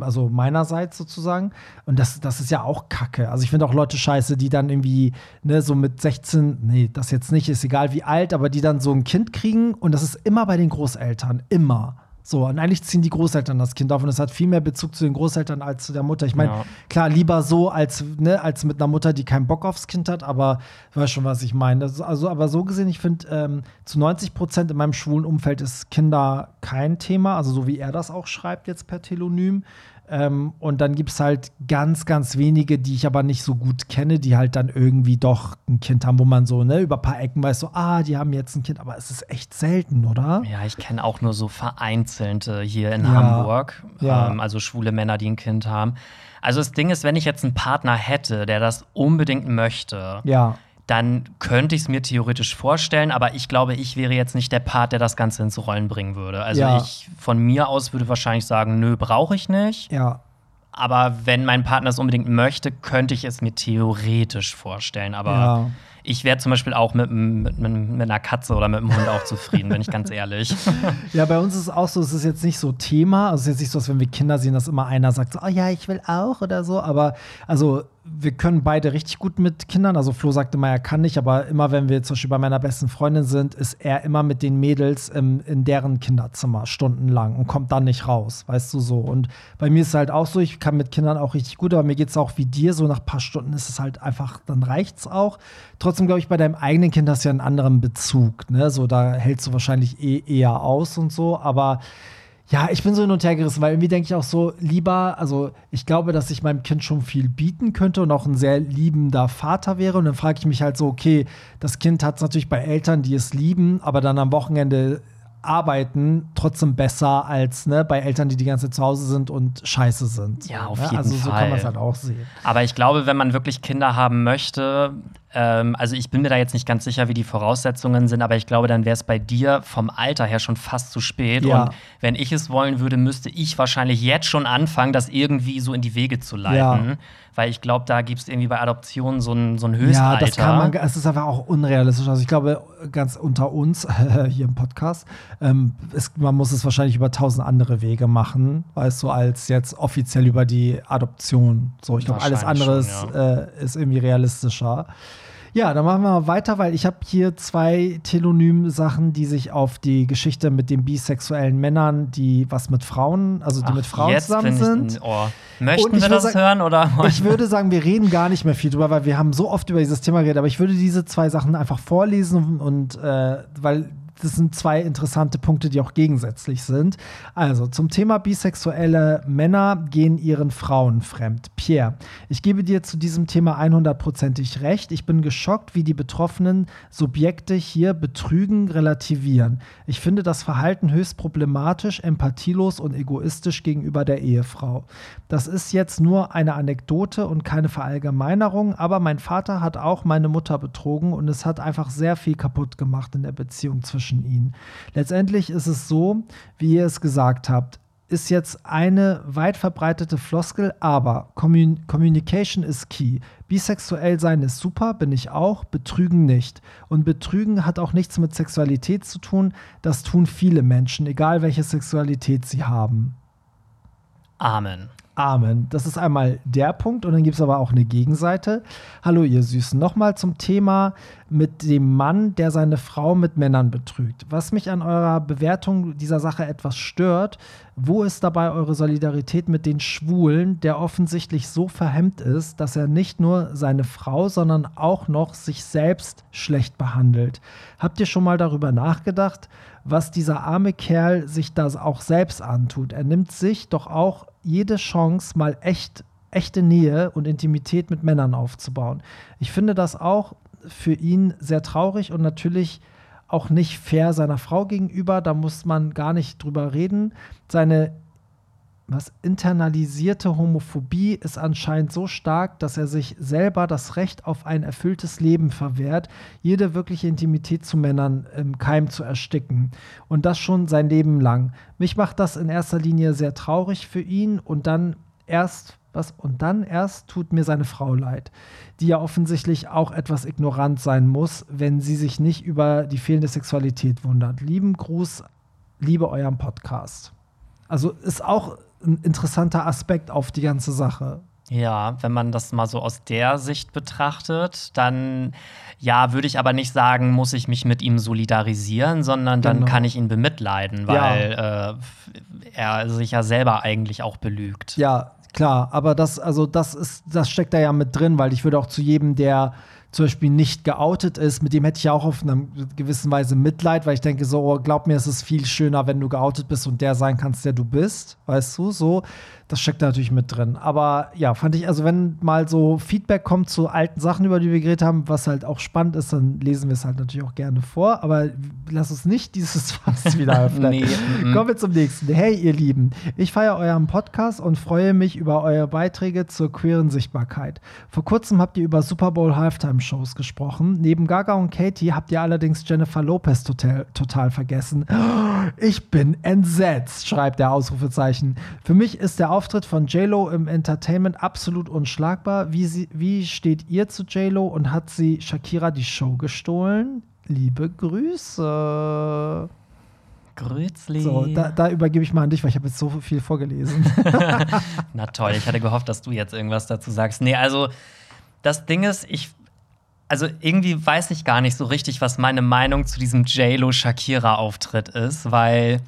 also meinerseits sozusagen. Und das ist ja auch Kacke. Also ich finde auch Leute scheiße, die dann irgendwie ne, so mit 16, nee, das jetzt nicht, ist egal wie alt, aber die dann so ein Kind kriegen und das ist immer bei den Großeltern, immer. So, und eigentlich ziehen die Großeltern das Kind auf und es hat viel mehr Bezug zu den Großeltern als zu der Mutter. Ich meine, klar, lieber so als mit einer Mutter, die keinen Bock aufs Kind hat, aber du weißt schon, was ich meine. Also, aber so gesehen, ich finde, zu 90% in meinem schwulen Umfeld ist Kinder kein Thema, also so wie er das auch schreibt jetzt per Tellonym. Und dann gibt es halt ganz, ganz wenige, die ich aber nicht so gut kenne, die halt dann irgendwie doch ein Kind haben, wo man so, ne, über ein paar Ecken weiß, so, die haben jetzt ein Kind, aber es ist echt selten, oder? Ja, ich kenne auch nur so vereinzelte hier in Hamburg, also schwule Männer, die ein Kind haben. Also das Ding ist, wenn ich jetzt einen Partner hätte, der das unbedingt möchte, dann könnte ich es mir theoretisch vorstellen, aber ich glaube, ich wäre jetzt nicht der Part, der das Ganze ins Rollen bringen würde. Also ich von mir aus würde wahrscheinlich sagen, nö, brauche ich nicht. Ja. Aber wenn mein Partner es unbedingt möchte, könnte ich es mir theoretisch vorstellen. Aber ich wäre zum Beispiel auch mit einer Katze oder mit einem Hund auch zufrieden, bin ich ganz ehrlich. Ja, bei uns ist es auch so, es ist jetzt nicht so Thema. Also es ist jetzt nicht so, dass wenn wir Kinder sehen, dass immer einer sagt, so, oh ja, ich will auch oder so. Aber also wir können beide richtig gut mit Kindern. Also Flo sagte mal, er kann nicht, aber immer wenn wir zum Beispiel bei meiner besten Freundin sind, ist er immer mit den Mädels in deren Kinderzimmer stundenlang und kommt dann nicht raus, weißt du so. Und bei mir ist es halt auch so, ich kann mit Kindern auch richtig gut, aber mir geht es auch wie dir, so nach ein paar Stunden ist es halt einfach, dann reicht's auch. Trotzdem glaube ich, bei deinem eigenen Kind hast du ja einen anderen Bezug, ne? So, da hältst du wahrscheinlich eher aus und so, aber ja, ich bin so hin und her gerissen, weil irgendwie denke ich auch so, lieber, also ich glaube, dass ich meinem Kind schon viel bieten könnte und auch ein sehr liebender Vater wäre. Und dann frage ich mich halt so, okay, das Kind hat es natürlich bei Eltern, die es lieben, aber dann am Wochenende arbeiten, trotzdem besser als, ne, bei Eltern, die die ganze Zeit zu Hause sind und scheiße sind. Ja, auf jeden Fall. Also so kann man es halt auch sehen. Aber ich glaube, wenn man wirklich Kinder haben möchte, also ich bin mir da jetzt nicht ganz sicher, wie die Voraussetzungen sind, aber ich glaube, dann wäre es bei dir vom Alter her schon fast zu spät. Ja. Und wenn ich es wollen würde, müsste ich wahrscheinlich jetzt schon anfangen, das irgendwie so in die Wege zu leiten. Ja. Weil ich glaube, da gibt es irgendwie bei Adoptionen so ein Höchstalter. Ja, das kann man, es ist einfach auch unrealistisch. Also ich glaube, ganz unter uns, hier im Podcast, man muss es wahrscheinlich über 1000 andere Wege machen, weißt du, als jetzt offiziell über die Adoption. So, ich glaube, alles andere ist irgendwie realistischer. Ja, dann machen wir mal weiter, weil ich habe hier zwei Telonym-Sachen, die sich auf die Geschichte mit den bisexuellen Männern, die was mit Frauen, also die mit Frauen zusammen sind. Möchten wir das hören? Oder? Ich würde sagen, wir reden gar nicht mehr viel drüber, weil wir haben so oft über dieses Thema geredet, aber ich würde diese zwei Sachen einfach vorlesen und weil das sind zwei interessante Punkte, die auch gegensätzlich sind. Also, zum Thema bisexuelle Männer gehen ihren Frauen fremd. Pierre, ich gebe dir zu diesem Thema 100%ig recht. Ich bin geschockt, wie die betroffenen Subjekte hier betrügen, relativieren. Ich finde das Verhalten höchst problematisch, empathielos und egoistisch gegenüber der Ehefrau. Das ist jetzt nur eine Anekdote und keine Verallgemeinerung, aber mein Vater hat auch meine Mutter betrogen und es hat einfach sehr viel kaputt gemacht in der Beziehung zwischen ihnen. Letztendlich ist es so, wie ihr es gesagt habt, ist jetzt eine weit verbreitete Floskel, aber Communication is key. Bisexuell sein ist super, bin ich auch, betrügen nicht. Und betrügen hat auch nichts mit Sexualität zu tun, das tun viele Menschen, egal welche Sexualität sie haben. Amen. Amen. Das ist einmal der Punkt und dann gibt es aber auch eine Gegenseite. Hallo ihr Süßen, nochmal zum Thema mit dem Mann, der seine Frau mit Männern betrügt. Was mich an eurer Bewertung dieser Sache etwas stört, wo ist dabei eure Solidarität mit den Schwulen, der offensichtlich so verhemmt ist, dass er nicht nur seine Frau, sondern auch noch sich selbst schlecht behandelt? Habt ihr schon mal darüber nachgedacht, was dieser arme Kerl sich das auch selbst antut? Er nimmt sich doch auch jede Chance, mal echte Nähe und Intimität mit Männern aufzubauen. Ich finde das auch für ihn sehr traurig und natürlich auch nicht fair seiner Frau gegenüber. Da muss man gar nicht drüber reden. Seine internalisierte Homophobie ist anscheinend so stark, dass er sich selber das Recht auf ein erfülltes Leben verwehrt, jede wirkliche Intimität zu Männern im Keim zu ersticken. Und das schon sein Leben lang. Mich macht das in erster Linie sehr traurig für ihn und dann erst tut mir seine Frau leid, die ja offensichtlich auch etwas ignorant sein muss, wenn sie sich nicht über die fehlende Sexualität wundert. Lieben Gruß, liebe euren Podcast. Also ist auch ein interessanter Aspekt auf die ganze Sache. Ja, wenn man das mal so aus der Sicht betrachtet, dann ja, würde ich aber nicht sagen, muss ich mich mit ihm solidarisieren, sondern dann kann ich ihn bemitleiden, weil er sich ja selber eigentlich auch belügt. Ja, klar, aber das steckt da ja mit drin, weil ich würde auch zu jedem, der zum Beispiel nicht geoutet ist, mit dem hätte ich ja auch auf einer gewissen Weise Mitleid, weil ich denke so, glaub mir, es ist viel schöner, wenn du geoutet bist und der sein kannst, der du bist, weißt du, so. Das steckt da natürlich mit drin. Aber ja, fand ich, also wenn mal so Feedback kommt zu alten Sachen, über die wir geredet haben, was halt auch spannend ist, dann lesen wir es halt natürlich auch gerne vor. Aber lass uns nicht dieses Fass wieder öffnen. Nee. Kommen wir zum nächsten. Hey, ihr Lieben, ich feiere euren Podcast und freue mich über eure Beiträge zur queeren Sichtbarkeit. Vor kurzem habt ihr über Super Bowl Halftime-Shows gesprochen. Neben Gaga und Katie habt ihr allerdings Jennifer Lopez total vergessen. Ich bin entsetzt, schreibt der Ausrufezeichen. Für mich ist der Auftritt von J-Lo im Entertainment absolut unschlagbar. Wie steht ihr zu J-Lo und hat sie Shakira die Show gestohlen? Liebe Grüße. Grüßli. So, da übergebe ich mal an dich, weil ich habe jetzt so viel vorgelesen. Na toll, ich hatte gehofft, dass du jetzt irgendwas dazu sagst. Nee, also das Ding ist, also irgendwie weiß ich gar nicht so richtig, was meine Meinung zu diesem J-Lo-Shakira-Auftritt ist, weil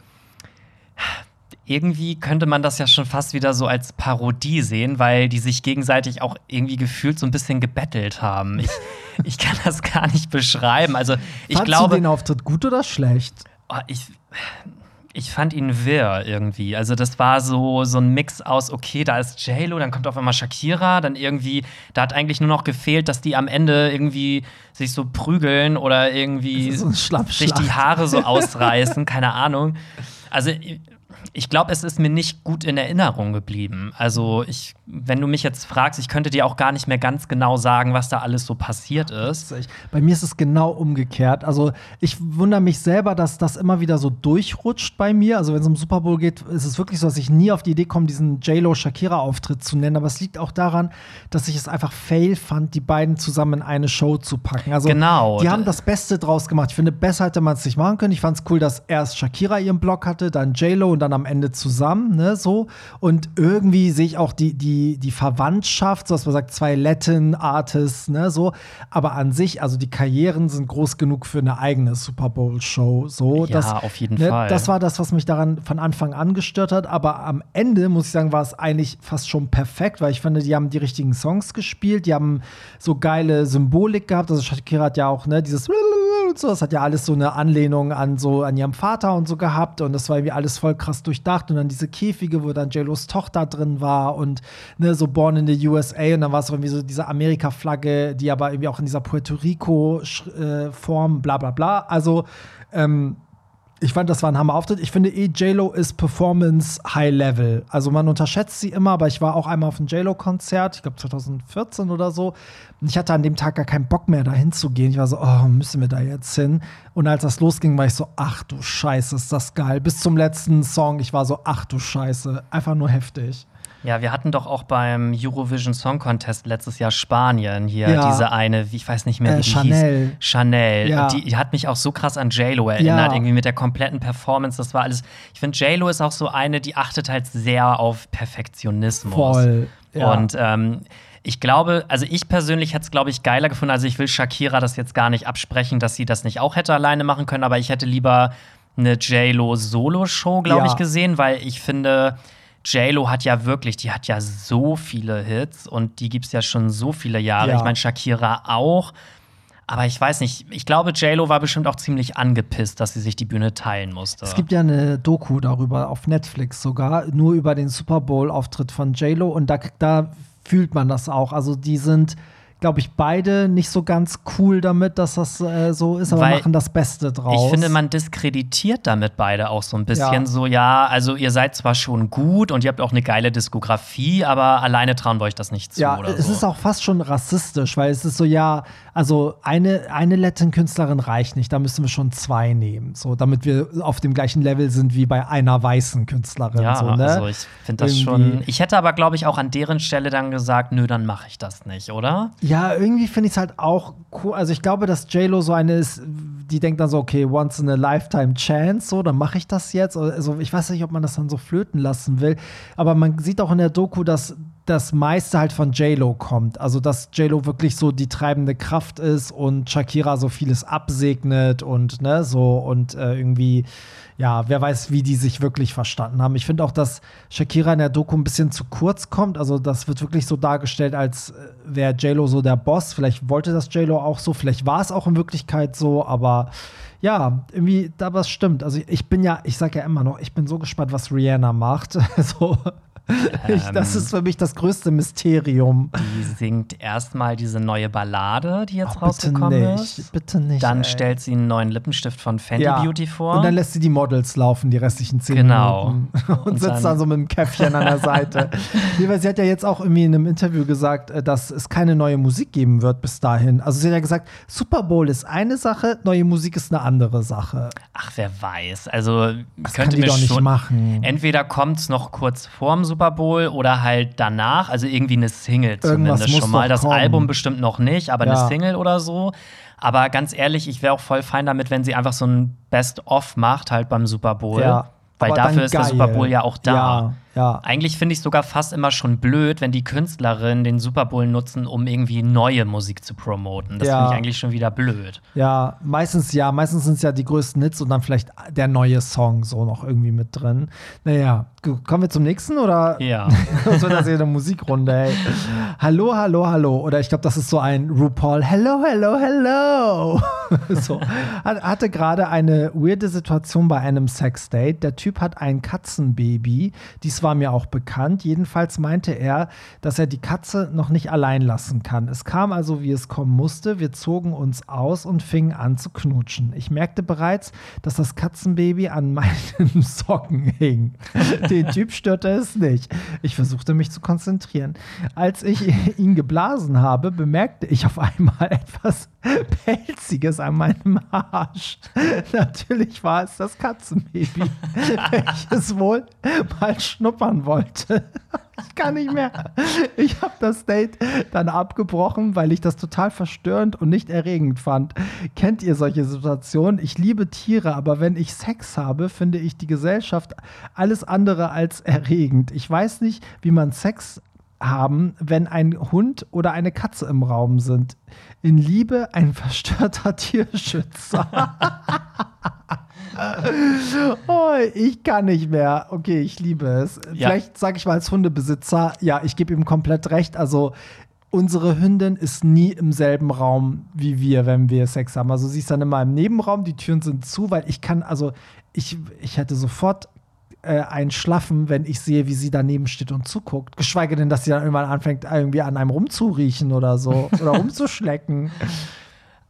irgendwie könnte man das ja schon fast wieder so als Parodie sehen, weil die sich gegenseitig auch irgendwie gefühlt so ein bisschen gebettelt haben. Ich kann das gar nicht beschreiben. Also ich glaube, fandst du den Auftritt gut oder schlecht? Oh, ich fand ihn wirr irgendwie. Also das war so ein Mix aus, okay, da ist J-Lo, dann kommt auf einmal Shakira, dann irgendwie, da hat eigentlich nur noch gefehlt, dass die am Ende irgendwie sich so prügeln oder irgendwie sich die Haare so ausreißen, keine Ahnung. Also ich glaube, es ist mir nicht gut in Erinnerung geblieben. Also wenn du mich jetzt fragst, ich könnte dir auch gar nicht mehr ganz genau sagen, was da alles so passiert ist. Bei mir ist es genau umgekehrt. Also ich wundere mich selber, dass das immer wieder so durchrutscht bei mir. Also wenn es um Super Bowl geht, ist es wirklich so, dass ich nie auf die Idee komme, diesen J-Lo-Shakira-Auftritt zu nennen. Aber es liegt auch daran, dass ich es einfach fail fand, die beiden zusammen in eine Show zu packen. Also genau. Die haben das Beste draus gemacht. Ich finde, besser hätte man es nicht machen können. Ich fand es cool, dass erst Shakira ihren Block hatte, dann J-Lo und dann am Ende zusammen, ne, so. Und irgendwie sehe ich auch die Verwandtschaft, so dass man sagt, zwei Latin-Artists, ne, so. Aber an sich, also die Karrieren sind groß genug für eine eigene Super Bowl-Show, so. Ja, auf jeden Fall. Das war das, was mich daran von Anfang an gestört hat. Aber am Ende, muss ich sagen, war es eigentlich fast schon perfekt, weil ich finde, die haben die richtigen Songs gespielt, die haben so geile Symbolik gehabt. Also Shakira hat ja auch, ne, dieses und so, das hat ja alles so eine Anlehnung an ihrem Vater und so gehabt und das war irgendwie alles voll krass durchdacht und dann diese Käfige, wo dann J-Los Tochter drin war und ne, so Born in the USA und dann war es irgendwie so diese Amerika-Flagge, die aber irgendwie auch in dieser Puerto Rico-Form, bla bla bla, also ich fand, das war ein Hammer-Auftritt. Ich finde J-Lo ist Performance High Level. Also man unterschätzt sie immer, aber ich war auch einmal auf einem J-Lo-Konzert, ich glaube 2014 oder so. Und ich hatte an dem Tag gar keinen Bock mehr, da hinzugehen. Ich war so, oh, müssen wir da jetzt hin? Und als das losging, war ich so, ach du Scheiße, ist das geil. Bis zum letzten Song, ich war so, ach du Scheiße, einfach nur heftig. Ja, wir hatten doch auch beim Eurovision Song Contest letztes Jahr Spanien hier, ja. Diese eine, ich weiß nicht mehr, wie die hieß. Chanel. Ja. Und die hat mich auch so krass an J-Lo erinnert, ja. Irgendwie mit der kompletten Performance, das war alles. Ich finde, J-Lo ist auch so eine, die achtet halt sehr auf Perfektionismus. Voll, ja. Und ich glaube, also ich persönlich hätte es, glaube ich, geiler gefunden. Also ich will Shakira das jetzt gar nicht absprechen, dass sie das nicht auch hätte alleine machen können, aber ich hätte lieber eine J-Lo-Solo-Show, glaube ich, gesehen, weil ich finde J-Lo hat ja wirklich, die hat ja so viele Hits und die gibt's ja schon so viele Jahre. Ja. Ich meine, Shakira auch. Aber ich weiß nicht, ich glaube, J-Lo war bestimmt auch ziemlich angepisst, dass sie sich die Bühne teilen musste. Es gibt ja eine Doku darüber, auf Netflix sogar, nur über den Super Bowl-Auftritt von J-Lo und da fühlt man das auch. Also die sind, glaube ich, beide nicht so ganz cool damit, dass das so ist, aber weil machen das Beste draus. Ich finde, man diskreditiert damit beide auch so ein bisschen. Ja. So, ja, also ihr seid zwar schon gut und ihr habt auch eine geile Diskografie, aber alleine trauen wir euch das nicht zu. Ja, oder so. Es ist auch fast schon rassistisch, weil es ist so, ja, also eine Latin-Künstlerin reicht nicht, da müssen wir schon zwei nehmen, so, damit wir auf dem gleichen Level sind wie bei einer weißen Künstlerin. Ja, so, ne? Also ich finde das irgendwie schon, ich hätte aber, glaube ich, auch an deren Stelle dann gesagt, nö, dann mache ich das nicht, oder? Ja, irgendwie finde ich es halt auch cool. Also ich glaube, dass J-Lo so eine ist, die denkt dann so, okay, once in a lifetime chance, so, dann mache ich das jetzt. Also ich weiß nicht, ob man das dann so flöten lassen will. Aber man sieht auch in der Doku, dass das meiste halt von J-Lo kommt. Also dass J-Lo wirklich so die treibende Kraft ist und Shakira so vieles absegnet und ne, so und irgendwie, ja, wer weiß, wie die sich wirklich verstanden haben. Ich finde auch, dass Shakira in der Doku ein bisschen zu kurz kommt. Also das wird wirklich so dargestellt, als wäre J-Lo so der Boss. Vielleicht wollte das J-Lo auch so, vielleicht war es auch in Wirklichkeit so, aber ja, irgendwie, da was stimmt. Also ich bin ja, ich sag ja immer noch, ich bin so gespannt, was Rihanna macht. So. Das ist für mich das größte Mysterium. Die singt erstmal diese neue Ballade, die jetzt rausgekommen ist. Bitte nicht. Dann stellt sie einen neuen Lippenstift von Fenty Beauty vor. Und dann lässt sie die Models laufen, die restlichen 10 Minuten. Genau. Und sitzt dann so mit dem Käffchen an der Seite. Nee, weil sie hat ja jetzt auch irgendwie in einem Interview gesagt, dass es keine neue Musik geben wird bis dahin. Also sie hat ja gesagt, Super Bowl ist eine Sache, neue Musik ist eine andere Sache. Ach, wer weiß. Also das könnte mir doch nicht schon machen. Entweder kommt es noch kurz vorm Super Bowl oder halt danach, also irgendwie eine Single zumindest schon mal. Das Album bestimmt noch nicht, aber eine Single oder so. Aber ganz ehrlich, ich wäre auch voll fein damit, wenn sie einfach so ein Best-of macht halt beim Super Bowl. Ja. Weil aber dafür ist der Super Bowl ja auch da. Ja. Eigentlich finde ich es sogar fast immer schon blöd, wenn die Künstlerinnen den Super Bowl nutzen, um irgendwie neue Musik zu promoten. Das finde ich eigentlich schon wieder blöd. Ja. Meistens sind es ja die größten Hits und dann vielleicht der neue Song so noch irgendwie mit drin. Naja, kommen wir zum nächsten oder? Ja. Sonst wird das hier eine Musikrunde, ey. Hallo, hallo, hallo. Oder ich glaube, das ist so ein RuPaul. Hello, hello, hello. So. Hatte gerade eine weirde Situation bei einem Sexdate. Der Typ hat ein Katzenbaby. Dies war mir auch bekannt. Jedenfalls meinte er, dass er die Katze noch nicht allein lassen kann. Es kam also, wie es kommen musste. Wir zogen uns aus und fingen an zu knutschen. Ich merkte bereits, dass das Katzenbaby an meinen Socken hing. Den Typ störte es nicht. Ich versuchte, mich zu konzentrieren. Als ich ihn geblasen habe, bemerkte ich auf einmal etwas Pelziges an meinem Arsch. Natürlich war es das Katzenbaby, welches wohl mal schnuppern wollte. Ich kann nicht mehr. Ich habe das Date dann abgebrochen, weil ich das total verstörend und nicht erregend fand. Kennt ihr solche Situationen? Ich liebe Tiere, aber wenn ich Sex habe, finde ich die Gesellschaft alles andere als erregend. Ich weiß nicht, wie man Sex haben, wenn ein Hund oder eine Katze im Raum sind. In Liebe ein verstörter Tierschützer. Oh, ich kann nicht mehr. Okay, ich liebe es. Ja. Vielleicht sage ich mal als Hundebesitzer, ja, ich gebe ihm komplett recht. Also unsere Hündin ist nie im selben Raum wie wir, wenn wir Sex haben. Also sie ist dann immer im Nebenraum, die Türen sind zu, weil ich hätte sofort einen Schlaffen, wenn ich sehe, wie sie daneben steht und zuguckt. Geschweige denn, dass sie dann irgendwann anfängt, irgendwie an einem rumzuriechen oder so. Oder rumzuschlecken.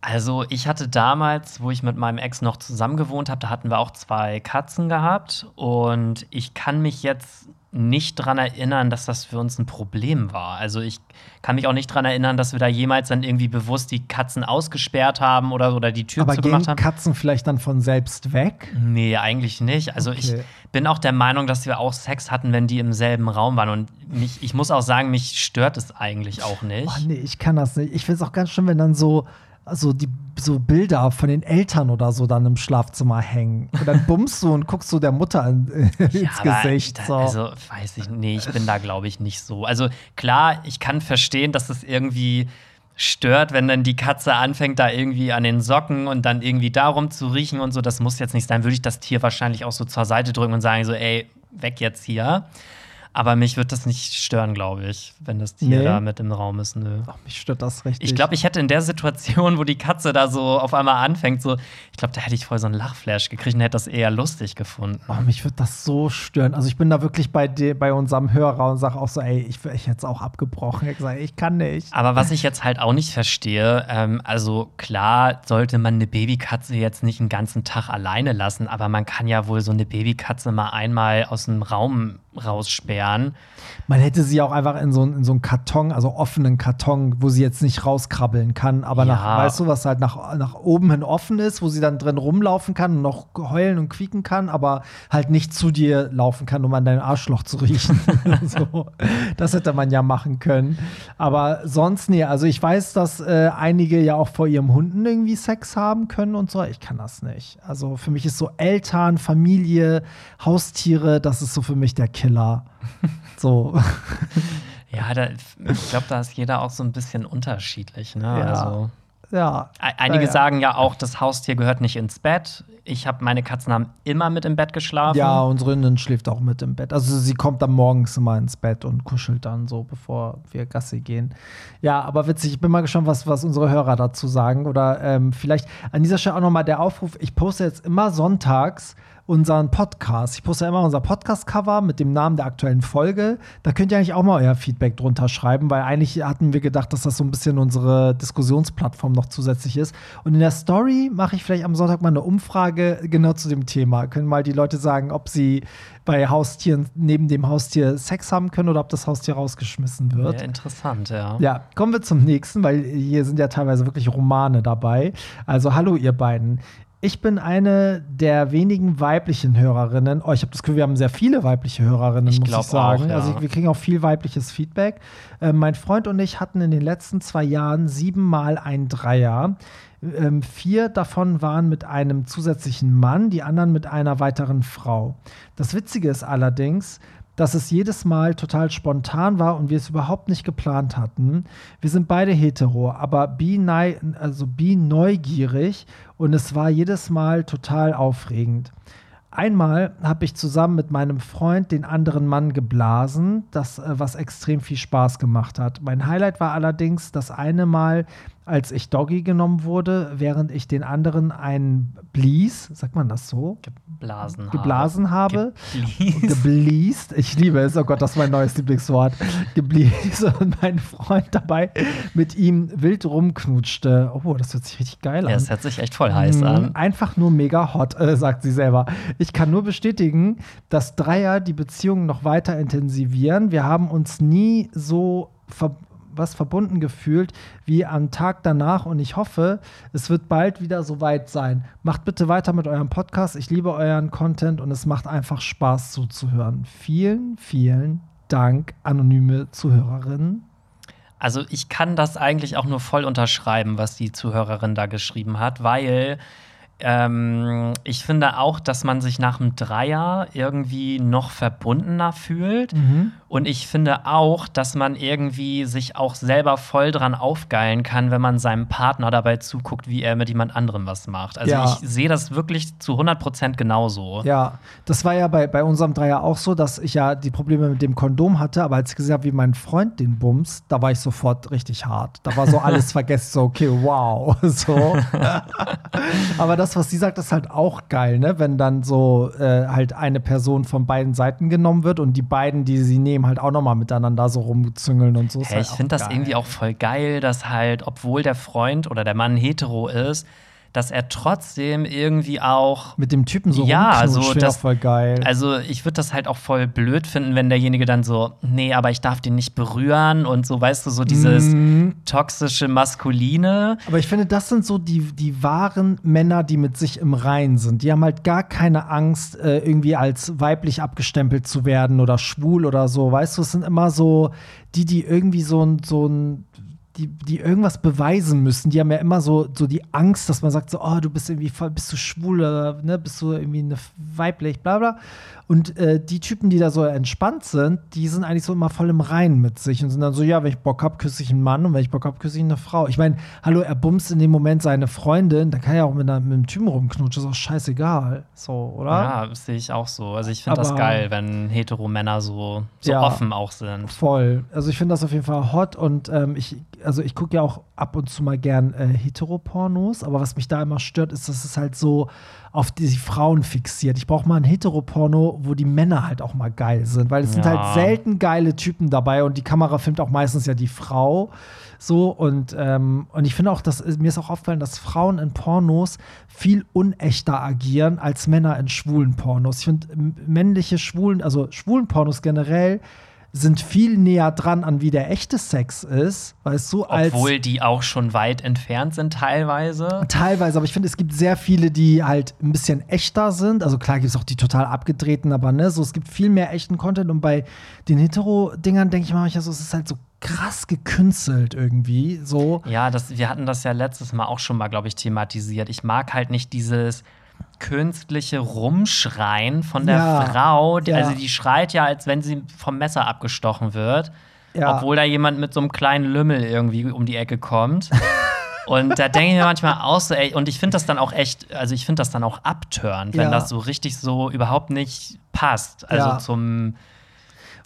Also ich hatte damals, wo ich mit meinem Ex noch zusammen gewohnt habe, da hatten wir auch 2 Katzen gehabt und ich kann mich jetzt nicht dran erinnern, dass das für uns ein Problem war. Also ich kann mich auch nicht dran erinnern, dass wir da jemals dann irgendwie bewusst die Katzen ausgesperrt haben oder die Tür zugemacht haben. Aber gehen Katzen vielleicht dann von selbst weg? Nee, eigentlich nicht. Also ich bin auch der Meinung, dass wir auch Sex hatten, wenn die im selben Raum waren. Und ich muss auch sagen, mich stört es eigentlich auch nicht. Oh, nee, ich kann das nicht. Ich finde es auch ganz schön, wenn dann so Bilder von den Eltern oder so dann im Schlafzimmer hängen. Und dann bummst du und guckst so der Mutter ins Gesicht. So. Also, weiß ich nicht. Nee, ich bin da, glaube ich, nicht so. Also, klar, ich kann verstehen, dass es irgendwie stört, wenn dann die Katze anfängt, da irgendwie an den Socken und dann irgendwie darum zu riechen und so. Das muss jetzt nicht sein. Würde ich das Tier wahrscheinlich auch so zur Seite drücken und sagen so, ey, weg jetzt hier. Aber mich wird das nicht stören, glaube ich, wenn das Tier da mit im Raum ist. Nö. Ach, mich stört das richtig. Ich glaube, ich hätte in der Situation, wo die Katze da so auf einmal anfängt, so, ich glaube, da hätte ich voll so einen Lachflash gekriegt und hätte das eher lustig gefunden. Oh, mich wird das so stören. Also ich bin da wirklich bei unserem Hörer und sage auch so, ey, ich hätte es auch abgebrochen. Ich sage, ich kann nicht. Aber was ich jetzt halt auch nicht verstehe, also klar sollte man eine Babykatze jetzt nicht den ganzen Tag alleine lassen, aber man kann ja wohl so eine Babykatze mal einmal aus dem Raum raussperren. Man hätte sie auch einfach in so einen Karton, also offenen Karton, wo sie jetzt nicht rauskrabbeln kann, aber weißt du, was halt nach oben hin offen ist, wo sie dann drin rumlaufen kann und noch heulen und quieken kann, aber halt nicht zu dir laufen kann, um an dein Arschloch zu riechen. So. Das hätte man ja machen können. Aber sonst, nee, also ich weiß, dass einige ja auch vor ihrem Hunden irgendwie Sex haben können und so. Ich kann das nicht. Also für mich ist so Eltern, Familie, Haustiere, das ist so für mich der Killer. So. Ja, ich glaube, da ist jeder auch so ein bisschen unterschiedlich. Ne? Ja. Also, einige sagen ja auch, das Haustier gehört nicht ins Bett. Ich habe meine Katzen haben immer mit im Bett geschlafen. Ja, unsere Hündin schläft auch mit im Bett. Also sie kommt dann morgens immer ins Bett und kuschelt dann so, bevor wir Gassi gehen. Ja, aber witzig, ich bin mal gespannt, was unsere Hörer dazu sagen. Oder vielleicht an dieser Stelle auch nochmal der Aufruf, ich poste jetzt immer sonntags unseren Podcast. Ich poste ja immer unser Podcast-Cover mit dem Namen der aktuellen Folge. Da könnt ihr eigentlich auch mal euer Feedback drunter schreiben, weil eigentlich hatten wir gedacht, dass das so ein bisschen unsere Diskussionsplattform noch zusätzlich ist. Und in der Story mache ich vielleicht am Sonntag mal eine Umfrage genau zu dem Thema. Können mal die Leute sagen, ob sie bei Haustieren neben dem Haustier Sex haben können oder ob das Haustier rausgeschmissen wird. Ja, interessant, ja. Ja, kommen wir zum nächsten, weil hier sind ja teilweise wirklich Romane dabei. Also hallo ihr beiden. Ich bin eine der wenigen weiblichen Hörerinnen. Oh, ich habe das Gefühl, wir haben sehr viele weibliche Hörerinnen, muss ich sagen. Auch, ja. Also wir kriegen auch viel weibliches Feedback. Mein Freund und ich hatten in den letzten 2 Jahren 7-mal einen Dreier. 4 davon waren mit einem zusätzlichen Mann, die anderen mit einer weiteren Frau. Das Witzige ist allerdings, dass es jedes Mal total spontan war und wir es überhaupt nicht geplant hatten. Wir sind beide hetero, aber bi-neugierig und es war jedes Mal total aufregend. Einmal habe ich zusammen mit meinem Freund den anderen Mann geblasen, das was extrem viel Spaß gemacht hat. Mein Highlight war allerdings das eine Mal, als ich Doggy genommen wurde, während ich den anderen einen blies, sagt man das so? Geblasen habe. Gebliest. Ich liebe es, oh Gott, das ist mein neues Lieblingswort. Gebliest und mein Freund dabei mit ihm wild rumknutschte. Oh, das hört sich richtig geil an. Ja, das hört sich echt voll heiß an. Einfach nur mega hot, sagt sie selber. Ich kann nur bestätigen, dass Dreier die Beziehung noch weiter intensivieren. Wir haben uns nie so verbunden gefühlt wie am Tag danach und ich hoffe, es wird bald wieder soweit sein. Macht bitte weiter mit eurem Podcast. Ich liebe euren Content und es macht einfach Spaß zuzuhören. Vielen, vielen Dank, anonyme Zuhörerinnen. Also ich kann das eigentlich auch nur voll unterschreiben, was die Zuhörerin da geschrieben hat, weil ich finde auch, dass man sich nach dem Dreier irgendwie noch verbundener fühlt. Mhm. Und ich finde auch, dass man irgendwie sich auch selber voll dran aufgeilen kann, wenn man seinem Partner dabei zuguckt, wie er mit jemand anderem was macht. Also ich sehe das wirklich zu 100% genauso. Ja, das war ja bei unserem Dreier auch so, dass ich ja die Probleme mit dem Kondom hatte. Aber als ich gesehen habe, wie mein Freund den bumst, da war ich sofort richtig hart. Da war so alles vergessen, so okay, wow. So. Aber das, was sie sagt, ist halt auch geil, ne? Wenn dann so halt eine Person von beiden Seiten genommen wird und die beiden, die sie nehmen, halt auch nochmal miteinander so rumzüngeln und so. Hey, halt ich finde das irgendwie auch voll geil, dass halt, obwohl der Freund oder der Mann hetero ist, dass er trotzdem irgendwie auch mit dem Typen so rumknutscht, das voll geil. Also ich würde das halt auch voll blöd finden, wenn derjenige dann so, nee, aber ich darf den nicht berühren und so, weißt du, so dieses toxische Maskuline. Aber ich finde, das sind so die wahren Männer, die mit sich im Reinen sind. Die haben halt gar keine Angst, irgendwie als weiblich abgestempelt zu werden oder schwul oder so, weißt du, es sind immer so die irgendwie die irgendwas beweisen müssen, die haben ja immer so die Angst, dass man sagt so, oh, du bist irgendwie voll, bist du schwul oder ne, bist du irgendwie eine weiblich, bla bla. Und die Typen, die da so entspannt sind, die sind eigentlich so immer voll im Reinen mit sich und sind dann so, ja, wenn ich Bock hab, küsse ich einen Mann und wenn ich Bock hab, küsse ich eine Frau. Ich meine, hallo, er bumst in dem Moment seine Freundin, da kann er ja auch mit einem Typen rumknutschen, ist auch scheißegal, so, oder? Ja, das sehe ich auch so. Also ich finde das geil, wenn Hetero-Männer so ja, offen auch sind. Voll. Also ich finde das auf jeden Fall hot und ich gucke ja auch ab und zu mal gern Heteropornos, aber was mich da immer stört, ist, dass es halt so auf die Frauen fixiert. Ich brauche mal ein Heteroporno, wo die Männer halt auch mal geil sind, weil es sind halt selten geile Typen dabei und die Kamera filmt auch meistens ja die Frau so und ich finde auch, dass mir ist auch aufgefallen, dass Frauen in Pornos viel unechter agieren als Männer in schwulen Pornos. Ich finde schwulen Pornos generell sind viel näher dran an, wie der echte Sex ist, weißt du, als obwohl die auch schon weit entfernt sind teilweise. Teilweise, aber ich finde, es gibt sehr viele, die halt ein bisschen echter sind. Also klar gibt es auch die total abgedrehten, aber ne, so es gibt viel mehr echten Content und bei den Hetero-Dingern denke ich mal, also, es ist halt so krass gekünstelt irgendwie. So. Ja, wir hatten das ja letztes Mal auch schon mal, glaube ich, thematisiert. Ich mag halt nicht dieses künstliche Rumschreien von der Frau. Also die schreit ja, als wenn sie vom Messer abgestochen wird. Ja. Obwohl da jemand mit so einem kleinen Lümmel irgendwie um die Ecke kommt. Und da denke ich mir manchmal auch so, ey, und ich finde das dann auch echt, also ich finde das dann auch abtörend, wenn das so richtig so überhaupt nicht passt. Also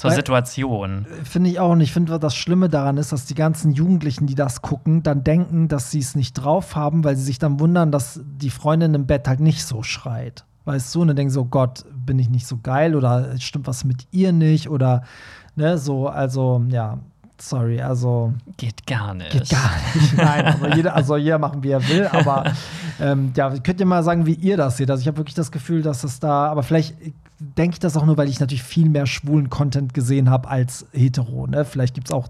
zur Situation. Finde ich auch. Und ich finde, das Schlimme daran ist, dass die ganzen Jugendlichen, die das gucken, dann denken, dass sie es nicht drauf haben, weil sie sich dann wundern, dass die Freundin im Bett halt nicht so schreit. Weißt du, und dann denkst du, oh Gott, bin ich nicht so geil oder stimmt was mit ihr nicht oder ne, so, also, ja, sorry, also. Geht gar nicht. Geht gar nicht, nein. Also jeder machen, wie er will, aber ja, könnt ihr mal sagen, wie ihr das seht. Also ich habe wirklich das Gefühl, dass das da, aber vielleicht denke ich das auch nur, weil ich natürlich viel mehr schwulen Content gesehen habe als hetero, ne? Vielleicht gibt es auch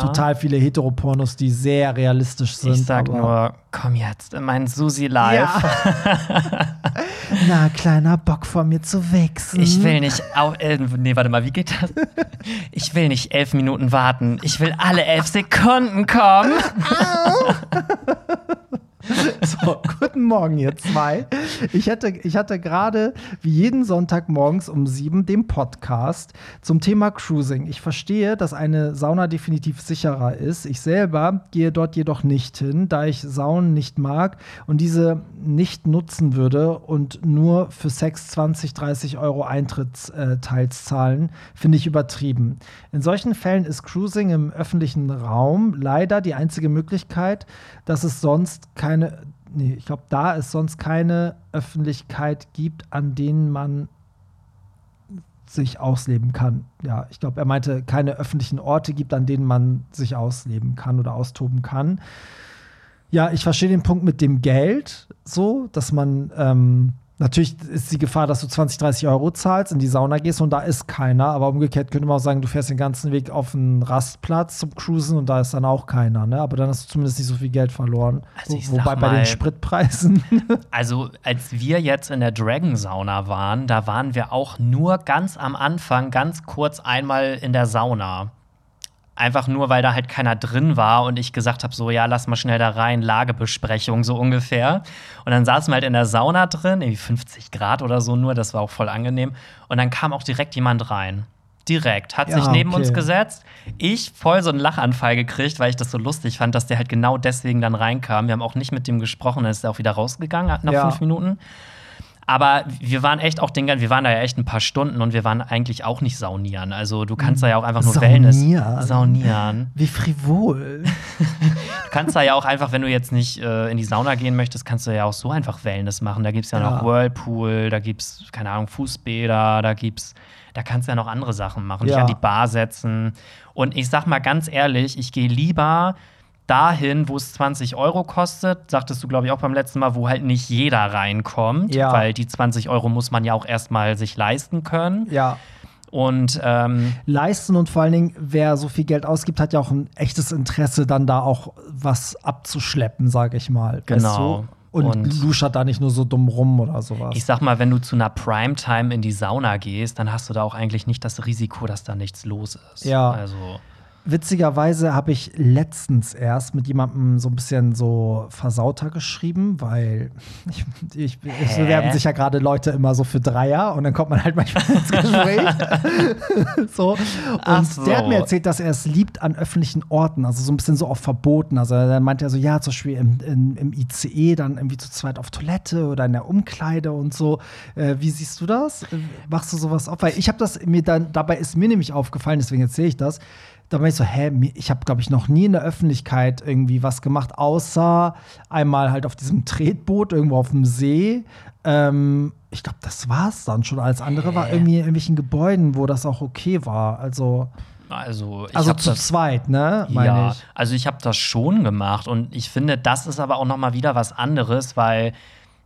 total viele Heteropornos, die sehr realistisch sind. Ich sag nur, komm jetzt in mein Susi-Live. Ja. Na, kleiner Bock vor mir zu wichsen. Ich will nicht nee, warte mal, wie geht das? Ich will nicht 11 Minuten warten. Ich will alle 11 Sekunden kommen. So, guten Morgen, ihr zwei. Ich hatte gerade, wie jeden Sonntag morgens um 7, den Podcast zum Thema Cruising. Ich verstehe, dass eine Sauna definitiv sicherer ist. Ich selber gehe dort jedoch nicht hin, da ich Saunen nicht mag und diese nicht nutzen würde und nur für Sex 20-30 € Eintrittsteils zahlen, finde ich übertrieben. In solchen Fällen ist Cruising im öffentlichen Raum leider die einzige Möglichkeit, dass es sonst keine Öffentlichkeit gibt, an denen man sich ausleben kann. Ja, ich glaube, er meinte, keine öffentlichen Orte gibt, an denen man sich ausleben kann oder austoben kann. Ja, ich verstehe den Punkt mit dem Geld so, dass man natürlich ist die Gefahr, dass du 20-30 € zahlst, in die Sauna gehst und da ist keiner. Aber umgekehrt könnte man auch sagen, du fährst den ganzen Weg auf einen Rastplatz zum Cruisen und da ist dann auch keiner. Ne? Aber dann hast du zumindest nicht so viel Geld verloren. Also wobei mal, bei den Spritpreisen. Also als wir jetzt in der Dragon-Sauna waren, da waren wir auch nur ganz am Anfang, ganz kurz einmal in der Sauna. Einfach nur, weil da halt keiner drin war und ich gesagt habe, so, ja, lass mal schnell da rein, Lagebesprechung, so ungefähr. Und dann saßen wir halt in der Sauna drin, irgendwie 50 Grad oder so nur, das war auch voll angenehm. Und dann kam auch direkt jemand rein. Direkt. Hat sich neben uns gesetzt. Ich voll so einen Lachanfall gekriegt, weil ich das so lustig fand, dass der halt genau deswegen dann reinkam. Wir haben auch nicht mit dem gesprochen, dann ist er auch wieder rausgegangen nach 5 Minuten. Aber wir waren echt auch wir waren da ja echt ein paar Stunden und wir waren eigentlich auch nicht saunieren. Also du kannst da ja auch einfach nur Wellness saunieren. Wie frivol. Du kannst da ja auch einfach, wenn du jetzt nicht in die Sauna gehen möchtest, kannst du ja auch so einfach Wellness machen. Da gibt's ja noch Whirlpool, da gibt's, keine Ahnung, Fußbäder, da kannst du ja noch andere Sachen machen. Dich an die Bar setzen. Und ich sag mal ganz ehrlich, ich gehe lieber dahin, wo es 20 € kostet, sagtest du, glaube ich, auch beim letzten Mal, wo halt nicht jeder reinkommt, weil die 20 € muss man ja auch erstmal sich leisten können. Ja. Und leisten und vor allen Dingen, wer so viel Geld ausgibt, hat ja auch ein echtes Interesse, dann da auch was abzuschleppen, sage ich mal. Genau. Weißt du? Und luschert da nicht nur so dumm rum oder sowas. Ich sag mal, wenn du zu einer Primetime in die Sauna gehst, dann hast du da auch eigentlich nicht das Risiko, dass da nichts los ist. Ja. Also witzigerweise habe ich letztens erst mit jemandem so ein bisschen so versauter geschrieben, weil es bewerben sich ja gerade Leute immer so für Dreier und dann kommt man halt manchmal ins Gespräch. So. Und der hat mir erzählt, dass er es liebt an öffentlichen Orten, also so ein bisschen so auf verboten. Also dann meinte er so, ja, zum Beispiel im ICE dann irgendwie zu zweit auf Toilette oder in der Umkleide und so. Wie siehst du das? Machst du sowas auf? Weil ich habe das mir dann, dabei ist mir nämlich aufgefallen, deswegen erzähle ich das. Da bin ich so, ich habe, glaube ich, noch nie in der Öffentlichkeit irgendwie was gemacht, außer einmal halt auf diesem Tretboot irgendwo auf dem See. Ich glaube, das war's dann schon. Alles andere war irgendwie in irgendwelchen Gebäuden, wo das auch okay war. Also zu zweit, ne? Ja, also ich habe das schon gemacht. Und ich finde, das ist aber auch noch mal wieder was anderes, weil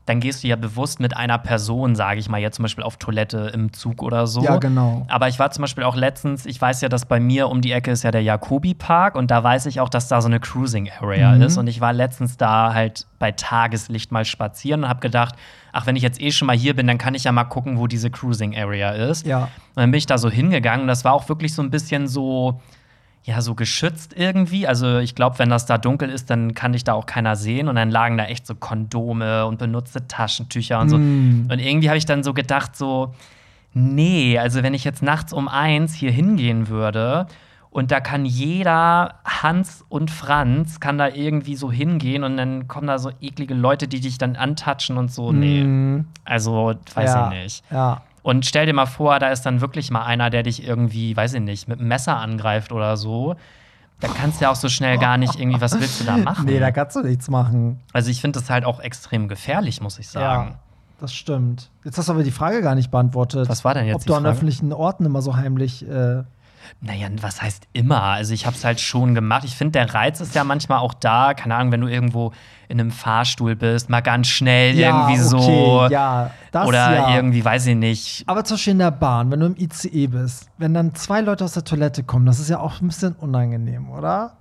dann gehst du ja bewusst mit einer Person, sage ich mal, jetzt zum Beispiel auf Toilette im Zug oder so. Ja, genau. Aber ich war zum Beispiel auch letztens, ich weiß ja, dass bei mir um die Ecke ist ja der Jakobi-Park und da weiß ich auch, dass da so eine Cruising-Area ist. Und ich war letztens da halt bei Tageslicht mal spazieren und habe gedacht, ach, wenn ich jetzt eh schon mal hier bin, dann kann ich ja mal gucken, wo diese Cruising-Area ist. Ja. Und dann bin ich da so hingegangen und das war auch wirklich so ein bisschen so, ja, so geschützt irgendwie. Also ich glaube, wenn das da dunkel ist, dann kann dich da auch keiner sehen. Und dann lagen da echt so Kondome und benutzte Taschentücher und so. Und irgendwie habe ich dann so gedacht, so, nee, also wenn ich jetzt nachts um 1 hier hingehen würde und da kann jeder Hans und Franz kann da irgendwie so hingehen und dann kommen da so eklige Leute, die dich dann antatschen und so. Nee, also weiß ich nicht. Ja. Und stell dir mal vor, da ist dann wirklich mal einer, der dich irgendwie, weiß ich nicht, mit einem Messer angreift oder so. Da kannst du ja auch so schnell gar nicht irgendwie, was willst du da machen? Nee, da kannst du nichts machen. Also ich finde das halt auch extrem gefährlich, muss ich sagen. Ja. Das stimmt. Jetzt hast du aber die Frage gar nicht beantwortet. Was war denn jetzt die Frage? Ob du an öffentlichen Orten immer so heimlich Naja, was heißt immer? Also ich habe es halt schon gemacht. Ich finde, der Reiz ist ja manchmal auch da. Keine Ahnung, wenn du irgendwo in einem Fahrstuhl bist, mal ganz schnell irgendwie weiß ich nicht. Aber zum Beispiel in der Bahn, wenn du im ICE bist, wenn dann zwei Leute aus der Toilette kommen, das ist ja auch ein bisschen unangenehm, oder?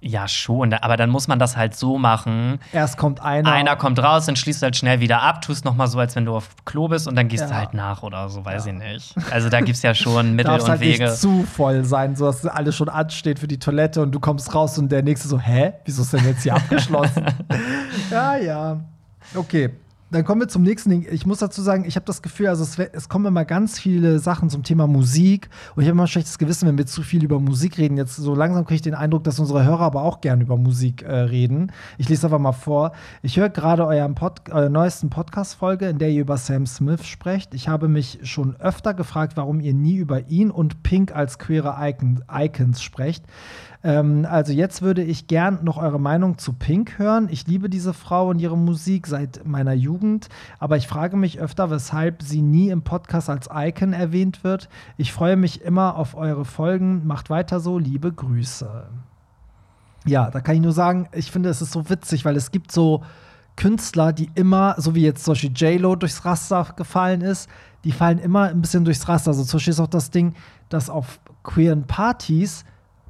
Ja, schon, aber dann muss man das halt so machen. Erst kommt einer. Einer kommt raus, dann schließt du halt schnell wieder ab, tust nochmal so, als wenn du auf Klo bist und dann gehst du halt nach oder so, weiß ich nicht. Also da gibt's ja schon Mittel und halt Wege. Nicht zu voll sein, sodass alles schon ansteht für die Toilette und du kommst raus und der Nächste so, hä? Wieso ist denn jetzt hier abgeschlossen? Ja. Okay, dann kommen wir zum nächsten Ding. Ich muss dazu sagen, ich habe das Gefühl, also es kommen immer ganz viele Sachen zum Thema Musik und ich habe immer ein schlechtes Gewissen, wenn wir zu viel über Musik reden. Jetzt so langsam kriege ich den Eindruck, dass unsere Hörer aber auch gerne über Musik reden. Ich lese einfach mal vor. Ich höre gerade euren neuesten Podcast-Folge, in der ihr über Sam Smith sprecht. Ich habe mich schon öfter gefragt, warum ihr nie über ihn und Pink als queere Icons sprecht. Also jetzt würde ich gern noch eure Meinung zu Pink hören. Ich liebe diese Frau und ihre Musik seit meiner Jugend, aber ich frage mich öfter, weshalb sie nie im Podcast als Icon erwähnt wird. Ich freue mich immer auf eure Folgen. Macht weiter so. Liebe Grüße. Ja, da kann ich nur sagen, ich finde, es ist so witzig, weil es gibt so Künstler, die immer, so wie jetzt zum Beispiel J-Lo durchs Raster gefallen ist, die fallen immer ein bisschen durchs Raster. Also zum Beispiel ist auch das Ding, dass auf queeren Partys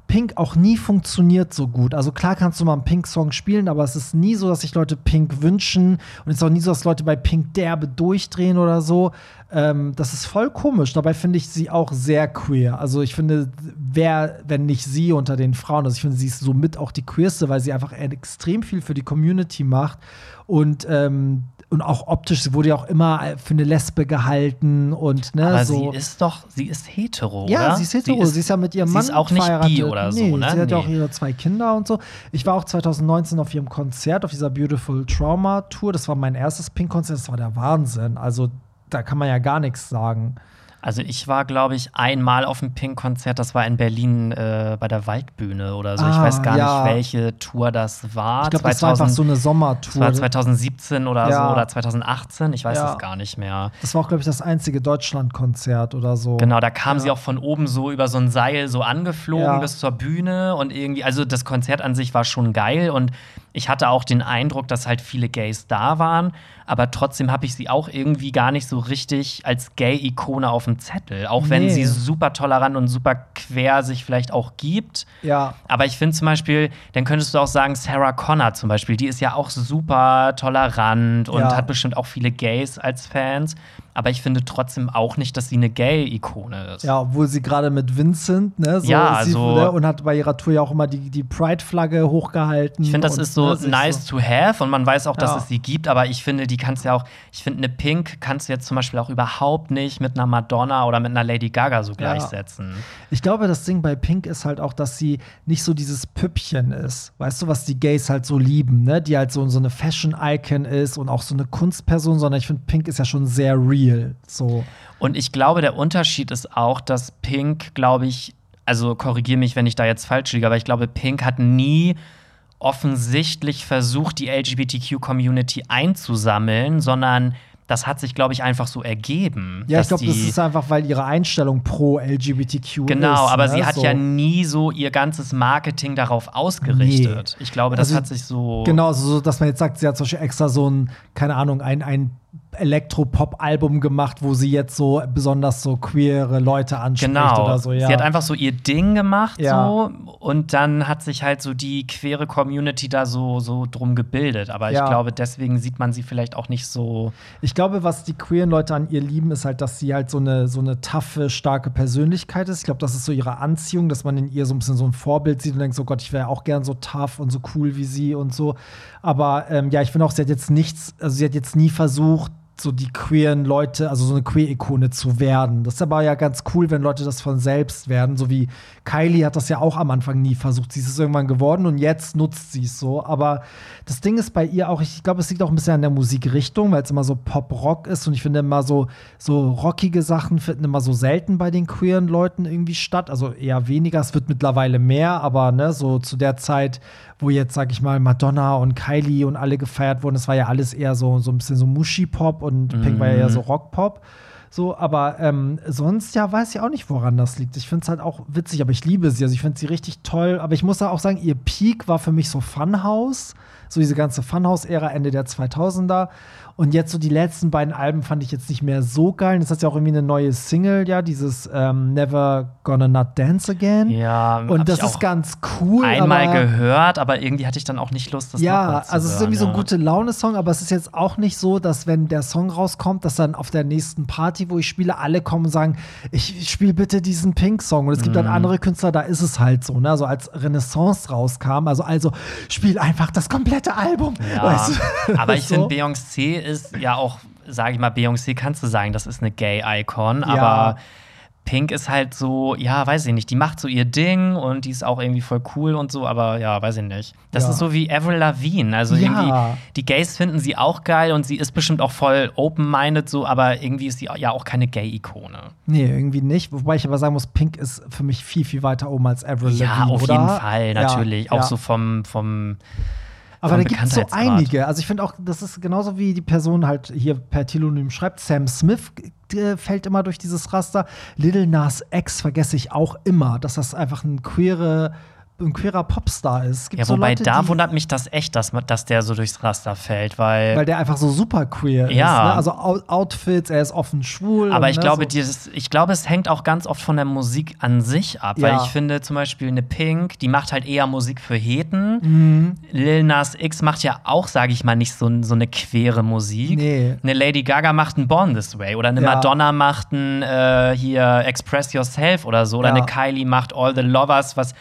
Pink auch nie funktioniert so gut. Also klar kannst du mal einen Pink-Song spielen, aber es ist nie so, dass sich Leute Pink wünschen und es ist auch nie so, dass Leute bei Pink derbe durchdrehen oder so. Das ist voll komisch. Dabei finde ich sie auch sehr queer. Also ich finde, wer, wenn nicht sie unter den Frauen, also ich finde, sie ist somit auch die queerste, weil sie einfach extrem viel für die Community macht und auch optisch, sie wurde ja auch immer für eine Lesbe gehalten und ne, aber so. Sie ist hetero, ja, oder? Ja, sie ist hetero. Sie ist ja mit ihrem Mann verheiratet. Sie ist auch nicht bi oder so, ne? Sie hat ja auch ihre 2 Kinder und so. Ich war auch 2019 auf ihrem Konzert, auf dieser Beautiful Trauma Tour. Das war mein erstes Pink-Konzert. Das war der Wahnsinn. Also, da kann man ja gar nichts sagen. Also ich war, glaube ich, einmal auf einem Pink-Konzert, das war in Berlin bei der Waldbühne oder so. Ich weiß gar nicht, welche Tour das war. Ich glaube, das war einfach so eine Sommertour. Das war 2017 oder so oder 2018, ich weiß das gar nicht mehr. Das war auch, glaube ich, das einzige Deutschland-Konzert oder so. Genau, da kam sie auch von oben so über so ein Seil so angeflogen bis zur Bühne und irgendwie, also das Konzert an sich war schon geil und ich hatte auch den Eindruck, dass halt viele Gays da waren, aber trotzdem habe ich sie auch irgendwie gar nicht so richtig als Gay-Ikone auf dem Zettel. Auch wenn sie super tolerant und super quer sich vielleicht auch gibt. Ja. Aber ich finde zum Beispiel, dann könntest du auch sagen, Sarah Connor zum Beispiel, die ist ja auch super tolerant und hat bestimmt auch viele Gays als Fans. Aber ich finde trotzdem auch nicht, dass sie eine Gay-Ikone ist. Ja, obwohl sie gerade mit Vincent, ne, so ja, ist sie, so, ne, und hat bei ihrer Tour ja auch immer die Pride-Flagge hochgehalten. Ich finde, das ist so nice to have und man weiß auch, dass es sie gibt, aber ich finde, die kannst ja auch, ich finde, eine Pink kannst du jetzt zum Beispiel auch überhaupt nicht mit einer Madonna oder mit einer Lady Gaga so gleichsetzen. Ich glaube, das Ding bei Pink ist halt auch, dass sie nicht so dieses Püppchen ist, weißt du, was die Gays halt so lieben, ne, die halt so eine Fashion-Icon ist und auch so eine Kunstperson, sondern ich finde, Pink ist ja schon sehr real. So. Und ich glaube, der Unterschied ist auch, dass Pink, glaube ich, also korrigiere mich, wenn ich da jetzt falsch liege, aber ich glaube, Pink hat nie offensichtlich versucht, die LGBTQ-Community einzusammeln, sondern das hat sich, glaube ich, einfach so ergeben. Ja, ich glaube, das ist einfach, weil ihre Einstellung pro LGBTQ ist. Genau, aber sie hat ja nie so ihr ganzes Marketing darauf ausgerichtet. Nee. Ich glaube, das hat sich so Genau, so, dass man jetzt sagt, sie hat zum Beispiel extra so ein, keine Ahnung, ein Elektropop-Album gemacht, wo sie jetzt so besonders so queere Leute anspricht oder so. Ja. Sie hat einfach so ihr Ding gemacht so und dann hat sich halt so die queere Community da so drum gebildet. Aber ich glaube, deswegen sieht man sie vielleicht auch nicht so. Ich glaube, was die queeren Leute an ihr lieben, ist halt, dass sie halt so eine taffe, starke Persönlichkeit ist. Ich glaube, das ist so ihre Anziehung, dass man in ihr so ein bisschen so ein Vorbild sieht und denkt, so Gott, ich wäre auch gern so tough und so cool wie sie und so. Aber ich finde auch, sie hat jetzt nichts, also sie hat jetzt nie versucht, so die queeren Leute, also so eine Queer-Ikone zu werden. Das ist aber ja ganz cool, wenn Leute das von selbst werden. So wie Kylie hat das ja auch am Anfang nie versucht. Sie ist es irgendwann geworden und jetzt nutzt sie es so. Aber das Ding ist bei ihr auch, ich glaube, es liegt auch ein bisschen an der Musikrichtung, weil es immer so Pop-Rock ist und ich finde immer so rockige Sachen finden immer so selten bei den queeren Leuten irgendwie statt. Also eher weniger, es wird mittlerweile mehr, aber ne, so zu der Zeit, wo jetzt, sag ich mal, Madonna und Kylie und alle gefeiert wurden, das war ja alles eher so ein bisschen so Muschi-Pop und Pink war ja eher so Rock-Pop. So, aber sonst ja weiß ich auch nicht, woran das liegt. Ich finde es halt auch witzig, aber ich liebe sie. Also ich finde sie richtig toll. Aber ich muss da auch sagen, ihr Peak war für mich so Funhouse. So diese ganze Funhouse-Ära, Ende der 2000er. Und jetzt so die letzten beiden Alben fand ich jetzt nicht mehr so geil. Jetzt hat sie auch irgendwie eine neue Single, ja, dieses Never Gonna Not Dance Again. Ja, und das ist ganz cool. Einmal aber gehört, aber irgendwie hatte ich dann auch nicht Lust, das nochmal zu hören. Ja, also es ist irgendwie so ein Gute-Laune-Song, aber es ist jetzt auch nicht so, dass wenn der Song rauskommt, dass dann auf der nächsten Party, wo ich spiele, alle kommen und sagen, ich spiele bitte diesen Pink-Song. Und es gibt dann andere Künstler, da ist es halt so, ne? Also als Renaissance rauskam, also spiel einfach das komplette Album. Ja, weißt du? Aber ich finde Beyoncé ist ja auch, sage ich mal, Beyoncé kannst du sagen, das ist eine Gay-Icon, ja. Aber Pink ist halt so, ja, weiß ich nicht, die macht so ihr Ding und die ist auch irgendwie voll cool und so, aber ja, weiß ich nicht. Das ist so wie Avril Lavigne, also irgendwie, die Gays finden sie auch geil und sie ist bestimmt auch voll open-minded so, aber irgendwie ist sie ja auch keine Gay-Ikone. Nee, irgendwie nicht, wobei ich aber sagen muss, Pink ist für mich viel, viel weiter oben als Avril Lavigne, ja, auf oder? Jeden Fall, natürlich, auch so vom aber da gibt es so einige. Also ich finde auch, das ist genauso wie die Person halt hier per Tellonym schreibt. Sam Smith fällt immer durch dieses Raster. Lil Nas X vergesse ich auch immer, dass das einfach ein queerer Popstar ist. Es gibt ja, wobei so Leute, da wundert mich das echt, dass der so durchs Raster fällt, weil der einfach so super queer ist. Ne? Also Outfits, er ist offen schwul. Aber ich glaube, es hängt auch ganz oft von der Musik an sich ab, weil ich finde zum Beispiel eine Pink, die macht halt eher Musik für Heten. Lil Nas X macht ja auch, sage ich mal, nicht so eine queere Musik. Nee. Eine Lady Gaga macht ein Born This Way oder eine Madonna macht ein hier Express Yourself oder so oder eine Kylie macht All the Lovers, was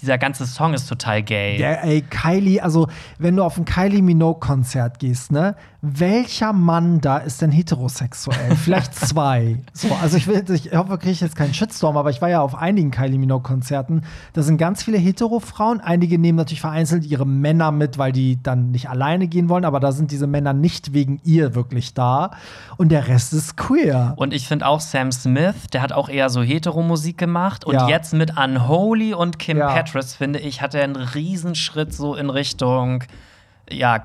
dieser ganze Song ist total gay. Ja, ey, Kylie, also wenn du auf ein Kylie Minogue-Konzert gehst, ne, welcher Mann da ist denn heterosexuell? Vielleicht zwei. So, also ich hoffe, kriege ich jetzt keinen Shitstorm, aber ich war ja auf einigen Kylie Minogue-Konzerten. Da sind ganz viele Hetero-Frauen. Einige nehmen natürlich vereinzelt ihre Männer mit, weil die dann nicht alleine gehen wollen, aber da sind diese Männer nicht wegen ihr wirklich da. Und der Rest ist queer. Und ich finde auch Sam Smith, der hat auch eher so Hetero-Musik gemacht. Und jetzt mit Unholy und Kim Petras, finde ich, hat er einen Riesenschritt so in Richtung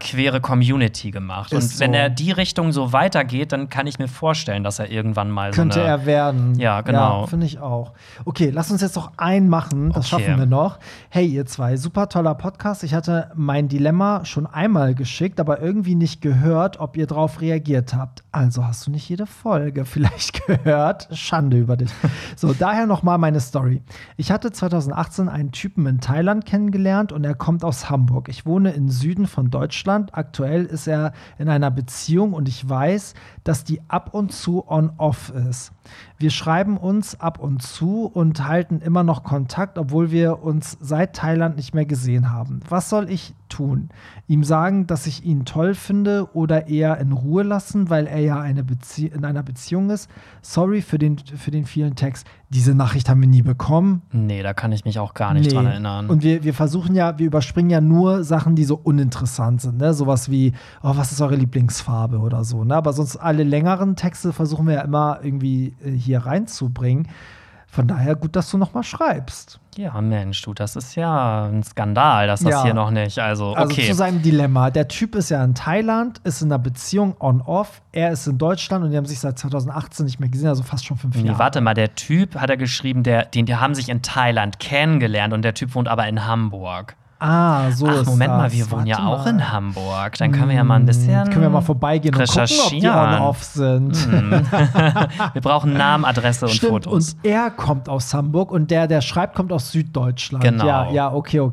queere Community gemacht. Ist und wenn er die Richtung so weitergeht, dann kann ich mir vorstellen, dass er irgendwann mal könnte er werden. Ja, genau. Ja, finde ich auch. Okay, lass uns jetzt noch einen machen. Das schaffen wir noch. Hey, ihr zwei, super toller Podcast. Ich hatte mein Dilemma schon einmal geschickt, aber irgendwie nicht gehört, ob ihr drauf reagiert habt. Also hast du nicht jede Folge vielleicht gehört. Schande über dich. So, daher nochmal meine Story. Ich hatte 2018 einen Typen in Thailand kennengelernt und er kommt aus Hamburg. Ich wohne im Süden von Deutschland. Aktuell ist er in einer Beziehung und ich weiß, dass die ab und zu on-off ist. Wir schreiben uns ab und zu und halten immer noch Kontakt, obwohl wir uns seit Thailand nicht mehr gesehen haben. Was soll ich tun? Ihm sagen, dass ich ihn toll finde oder eher in Ruhe lassen, weil er ja in einer Beziehung ist? Sorry für den vielen Text. Diese Nachricht haben wir nie bekommen. Nee, da kann ich mich auch gar nicht dran erinnern. Und wir überspringen ja nur Sachen, die so uninteressant sind. Ne? Sowas wie, oh, was ist eure Lieblingsfarbe oder so. Ne? Aber sonst alle längeren Texte versuchen wir ja immer irgendwie hier reinzubringen. Von daher gut, dass du noch mal schreibst. Ja, Mensch, du, das ist ja ein Skandal, dass das hier noch nicht, also zu seinem Dilemma. Der Typ ist ja in Thailand, ist in einer Beziehung on-off, er ist in Deutschland und die haben sich seit 2018 nicht mehr gesehen, also fast schon 5 Jahre. Warte mal, der Typ, hat er geschrieben, die haben sich in Thailand kennengelernt und der Typ wohnt aber in Hamburg. Ah, so ist das. Ach, Moment mal, wir wohnen ja auch in Hamburg. Dann können wir ja mal ein bisschen können wir mal vorbeigehen und gucken, ob die on-off sind. Wir brauchen Namen, Adresse und Fotos. Und er kommt aus Hamburg und der schreibt, kommt aus Süddeutschland. Genau. Ja, okay.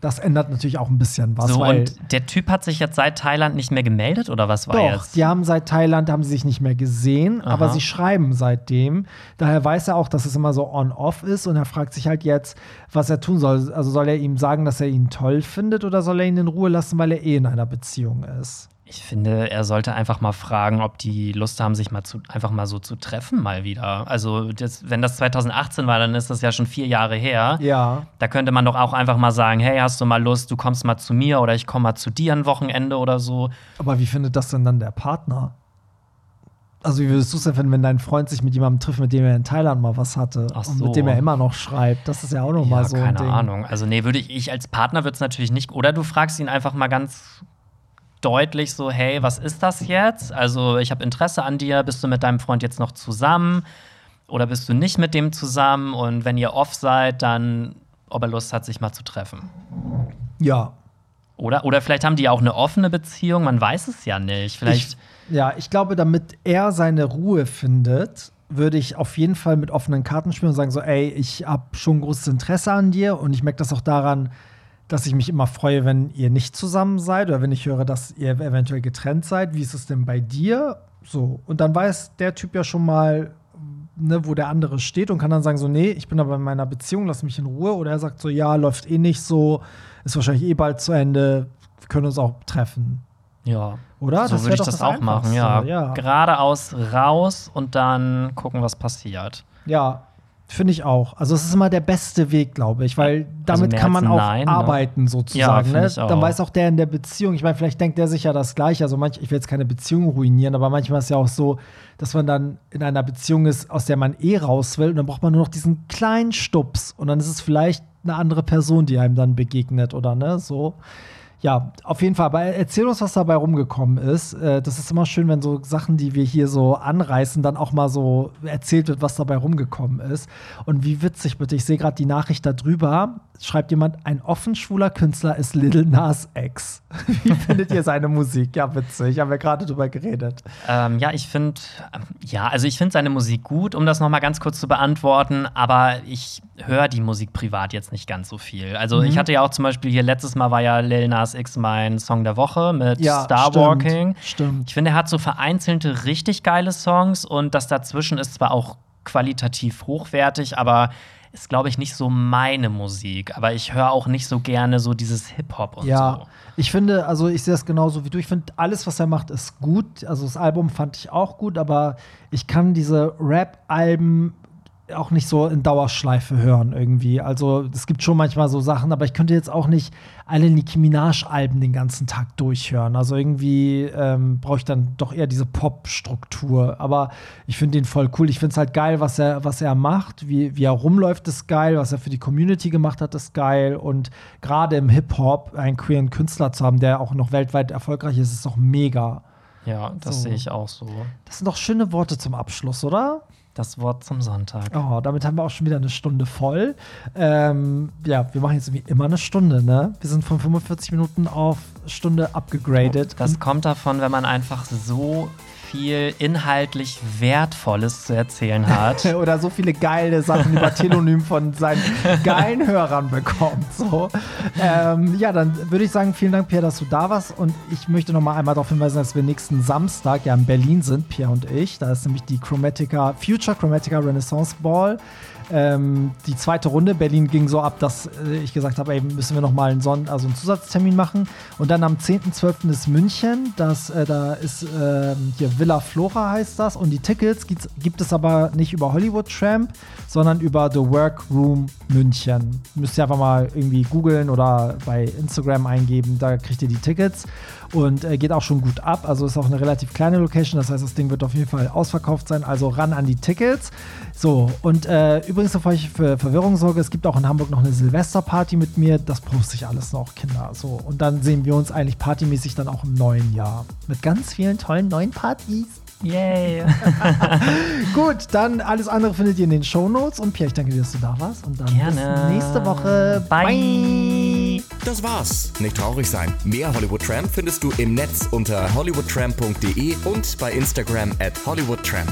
Das ändert natürlich auch ein bisschen was. So, weil und der Typ hat sich jetzt seit Thailand nicht mehr gemeldet, oder was war jetzt? Doch, die haben seit Thailand, haben sie sich nicht mehr gesehen, aber sie schreiben seitdem. Daher weiß er auch, dass es immer so on-off ist und er fragt sich halt jetzt, was er tun soll. Also soll er ihm sagen, dass er ihn toll findet oder soll er ihn in Ruhe lassen, weil er eh in einer Beziehung ist? Ich finde, er sollte einfach mal fragen, ob die Lust haben, sich mal einfach mal so zu treffen mal wieder. Also wenn das 2018 war, dann ist das ja schon 4 Jahre her. Ja. Da könnte man doch auch einfach mal sagen, hey, hast du mal Lust, du kommst mal zu mir oder ich komme mal zu dir ein Wochenende oder so. Aber wie findet das denn dann der Partner? Also wie würdest du es denn finden, wenn dein Freund sich mit jemandem trifft, mit dem er in Thailand mal was hatte und mit dem er immer noch schreibt? Das ist ja auch noch mal so ein Ding. Keine Ahnung. Also nee, würde ich als Partner würde es natürlich nicht. Oder du fragst ihn einfach mal ganz deutlich so, hey, was ist das jetzt? Also ich habe Interesse an dir, bist du mit deinem Freund jetzt noch zusammen oder bist du nicht mit dem zusammen? Und wenn ihr off seid, dann ob er Lust hat, sich mal zu treffen. Ja. Oder vielleicht haben die auch eine offene Beziehung, man weiß es ja nicht. Vielleicht ich glaube, damit er seine Ruhe findet, würde ich auf jeden Fall mit offenen Karten spielen und sagen so, ey, ich habe schon großes Interesse an dir und ich merke das auch daran, dass ich mich immer freue, wenn ihr nicht zusammen seid oder wenn ich höre, dass ihr eventuell getrennt seid. Wie ist es denn bei dir? So, und dann weiß der Typ ja schon mal, ne, wo der andere steht und kann dann sagen so, nee, ich bin aber in meiner Beziehung, lass mich in Ruhe. Oder er sagt so, ja, läuft eh nicht so, ist wahrscheinlich eh bald zu Ende, wir können uns auch treffen. Ja, oder? So würde ich das auch machen, ja. Geradeaus raus und dann gucken, was passiert. Ja, finde ich auch. Also es ist immer der beste Weg, glaube ich, weil damit kann man auch arbeiten, sozusagen. Ja, ne? Dann weiß auch der in der Beziehung, ich meine, vielleicht denkt der sich ja das Gleiche, also ich will jetzt keine Beziehung ruinieren, aber manchmal ist ja auch so, dass man dann in einer Beziehung ist, aus der man eh raus will und dann braucht man nur noch diesen kleinen Stups und dann ist es vielleicht eine andere Person, die einem dann begegnet, oder ne, so. Ja, auf jeden Fall. Aber erzähl uns, was dabei rumgekommen ist. Das ist immer schön, wenn so Sachen, die wir hier so anreißen, dann auch mal so erzählt wird, was dabei rumgekommen ist. Und wie witzig, bitte. Ich sehe gerade die Nachricht darüber. Schreibt jemand, ein offen schwuler Künstler ist Lil Nas X. Wie findet ihr seine Musik? Ja, witzig. Haben wir gerade drüber geredet. Ich finde seine Musik gut, um das noch mal ganz kurz zu beantworten. Aber ich höre die Musik privat jetzt nicht ganz so viel. Also ich hatte ja auch zum Beispiel hier, letztes Mal war ja Lil Nas X mein Song der Woche mit Starwalking. Stimmt. Ich finde, er hat so vereinzelte richtig geile Songs und das dazwischen ist zwar auch qualitativ hochwertig, aber ist, glaube ich, nicht so meine Musik. Aber ich höre auch nicht so gerne so dieses Hip-Hop und so. Ja, ich finde, also ich sehe das genauso wie du. Ich finde, alles, was er macht, ist gut. Also das Album fand ich auch gut, aber ich kann diese Rap-Alben auch nicht so in Dauerschleife hören irgendwie. Also es gibt schon manchmal so Sachen, aber ich könnte jetzt auch nicht alle Nicki Minaj-Alben den ganzen Tag durchhören. Also irgendwie brauche ich dann doch eher diese Pop-Struktur. Aber ich finde den voll cool. Ich finde es halt geil, was er macht. Wie er rumläuft, ist geil. Was er für die Community gemacht hat, ist geil. Und gerade im Hip-Hop einen queeren Künstler zu haben, der auch noch weltweit erfolgreich ist, ist doch mega. Ja, das sehe ich auch so. Das sind doch schöne Worte zum Abschluss, oder? Das Wort zum Sonntag. Oh, damit haben wir auch schon wieder eine Stunde voll. Wir machen jetzt irgendwie immer eine Stunde, ne? Wir sind von 45 Minuten auf Stunde abgegradet. Das kommt davon, wenn man einfach so viel inhaltlich Wertvolles zu erzählen hat. Oder so viele geile Sachen über Tellonym von seinen geilen Hörern bekommt. So. Dann würde ich sagen, vielen Dank, Pierre, dass du da warst. Und ich möchte noch mal einmal darauf hinweisen, dass wir nächsten Samstag in Berlin sind, Pierre und ich. Da ist nämlich die Future Chromatica Renaissance Ball. Die zweite Runde. Berlin ging so ab, dass ich gesagt habe, ey, müssen wir noch mal einen Zusatztermin machen. Und dann am 10.12. ist München. Da ist hier Villa Flora heißt das. Und die Tickets gibt es aber nicht über Hollywood Tramp, sondern über The Workroom München. Müsst ihr einfach mal irgendwie googeln oder bei Instagram eingeben. Da kriegt ihr die Tickets. Und geht auch schon gut ab. Also ist auch eine relativ kleine Location. Das heißt, das Ding wird auf jeden Fall ausverkauft sein. Also ran an die Tickets. So, und übrigens, bevor ich für Verwirrung sorge, es gibt auch in Hamburg noch eine Silvesterparty mit mir. Das poste ich alles noch, Kinder. So, und dann sehen wir uns eigentlich partymäßig dann auch im neuen Jahr. Mit ganz vielen tollen neuen Partys. Yay. Gut, dann alles andere findet ihr in den Shownotes. Und Pierre, ich danke dir, dass du da warst. Und dann bis nächste Woche. Bye. Das war's. Nicht traurig sein. Mehr Hollywood Tramp findest du im Netz unter hollywoodtramp.de und bei Instagram @hollywoodtramp.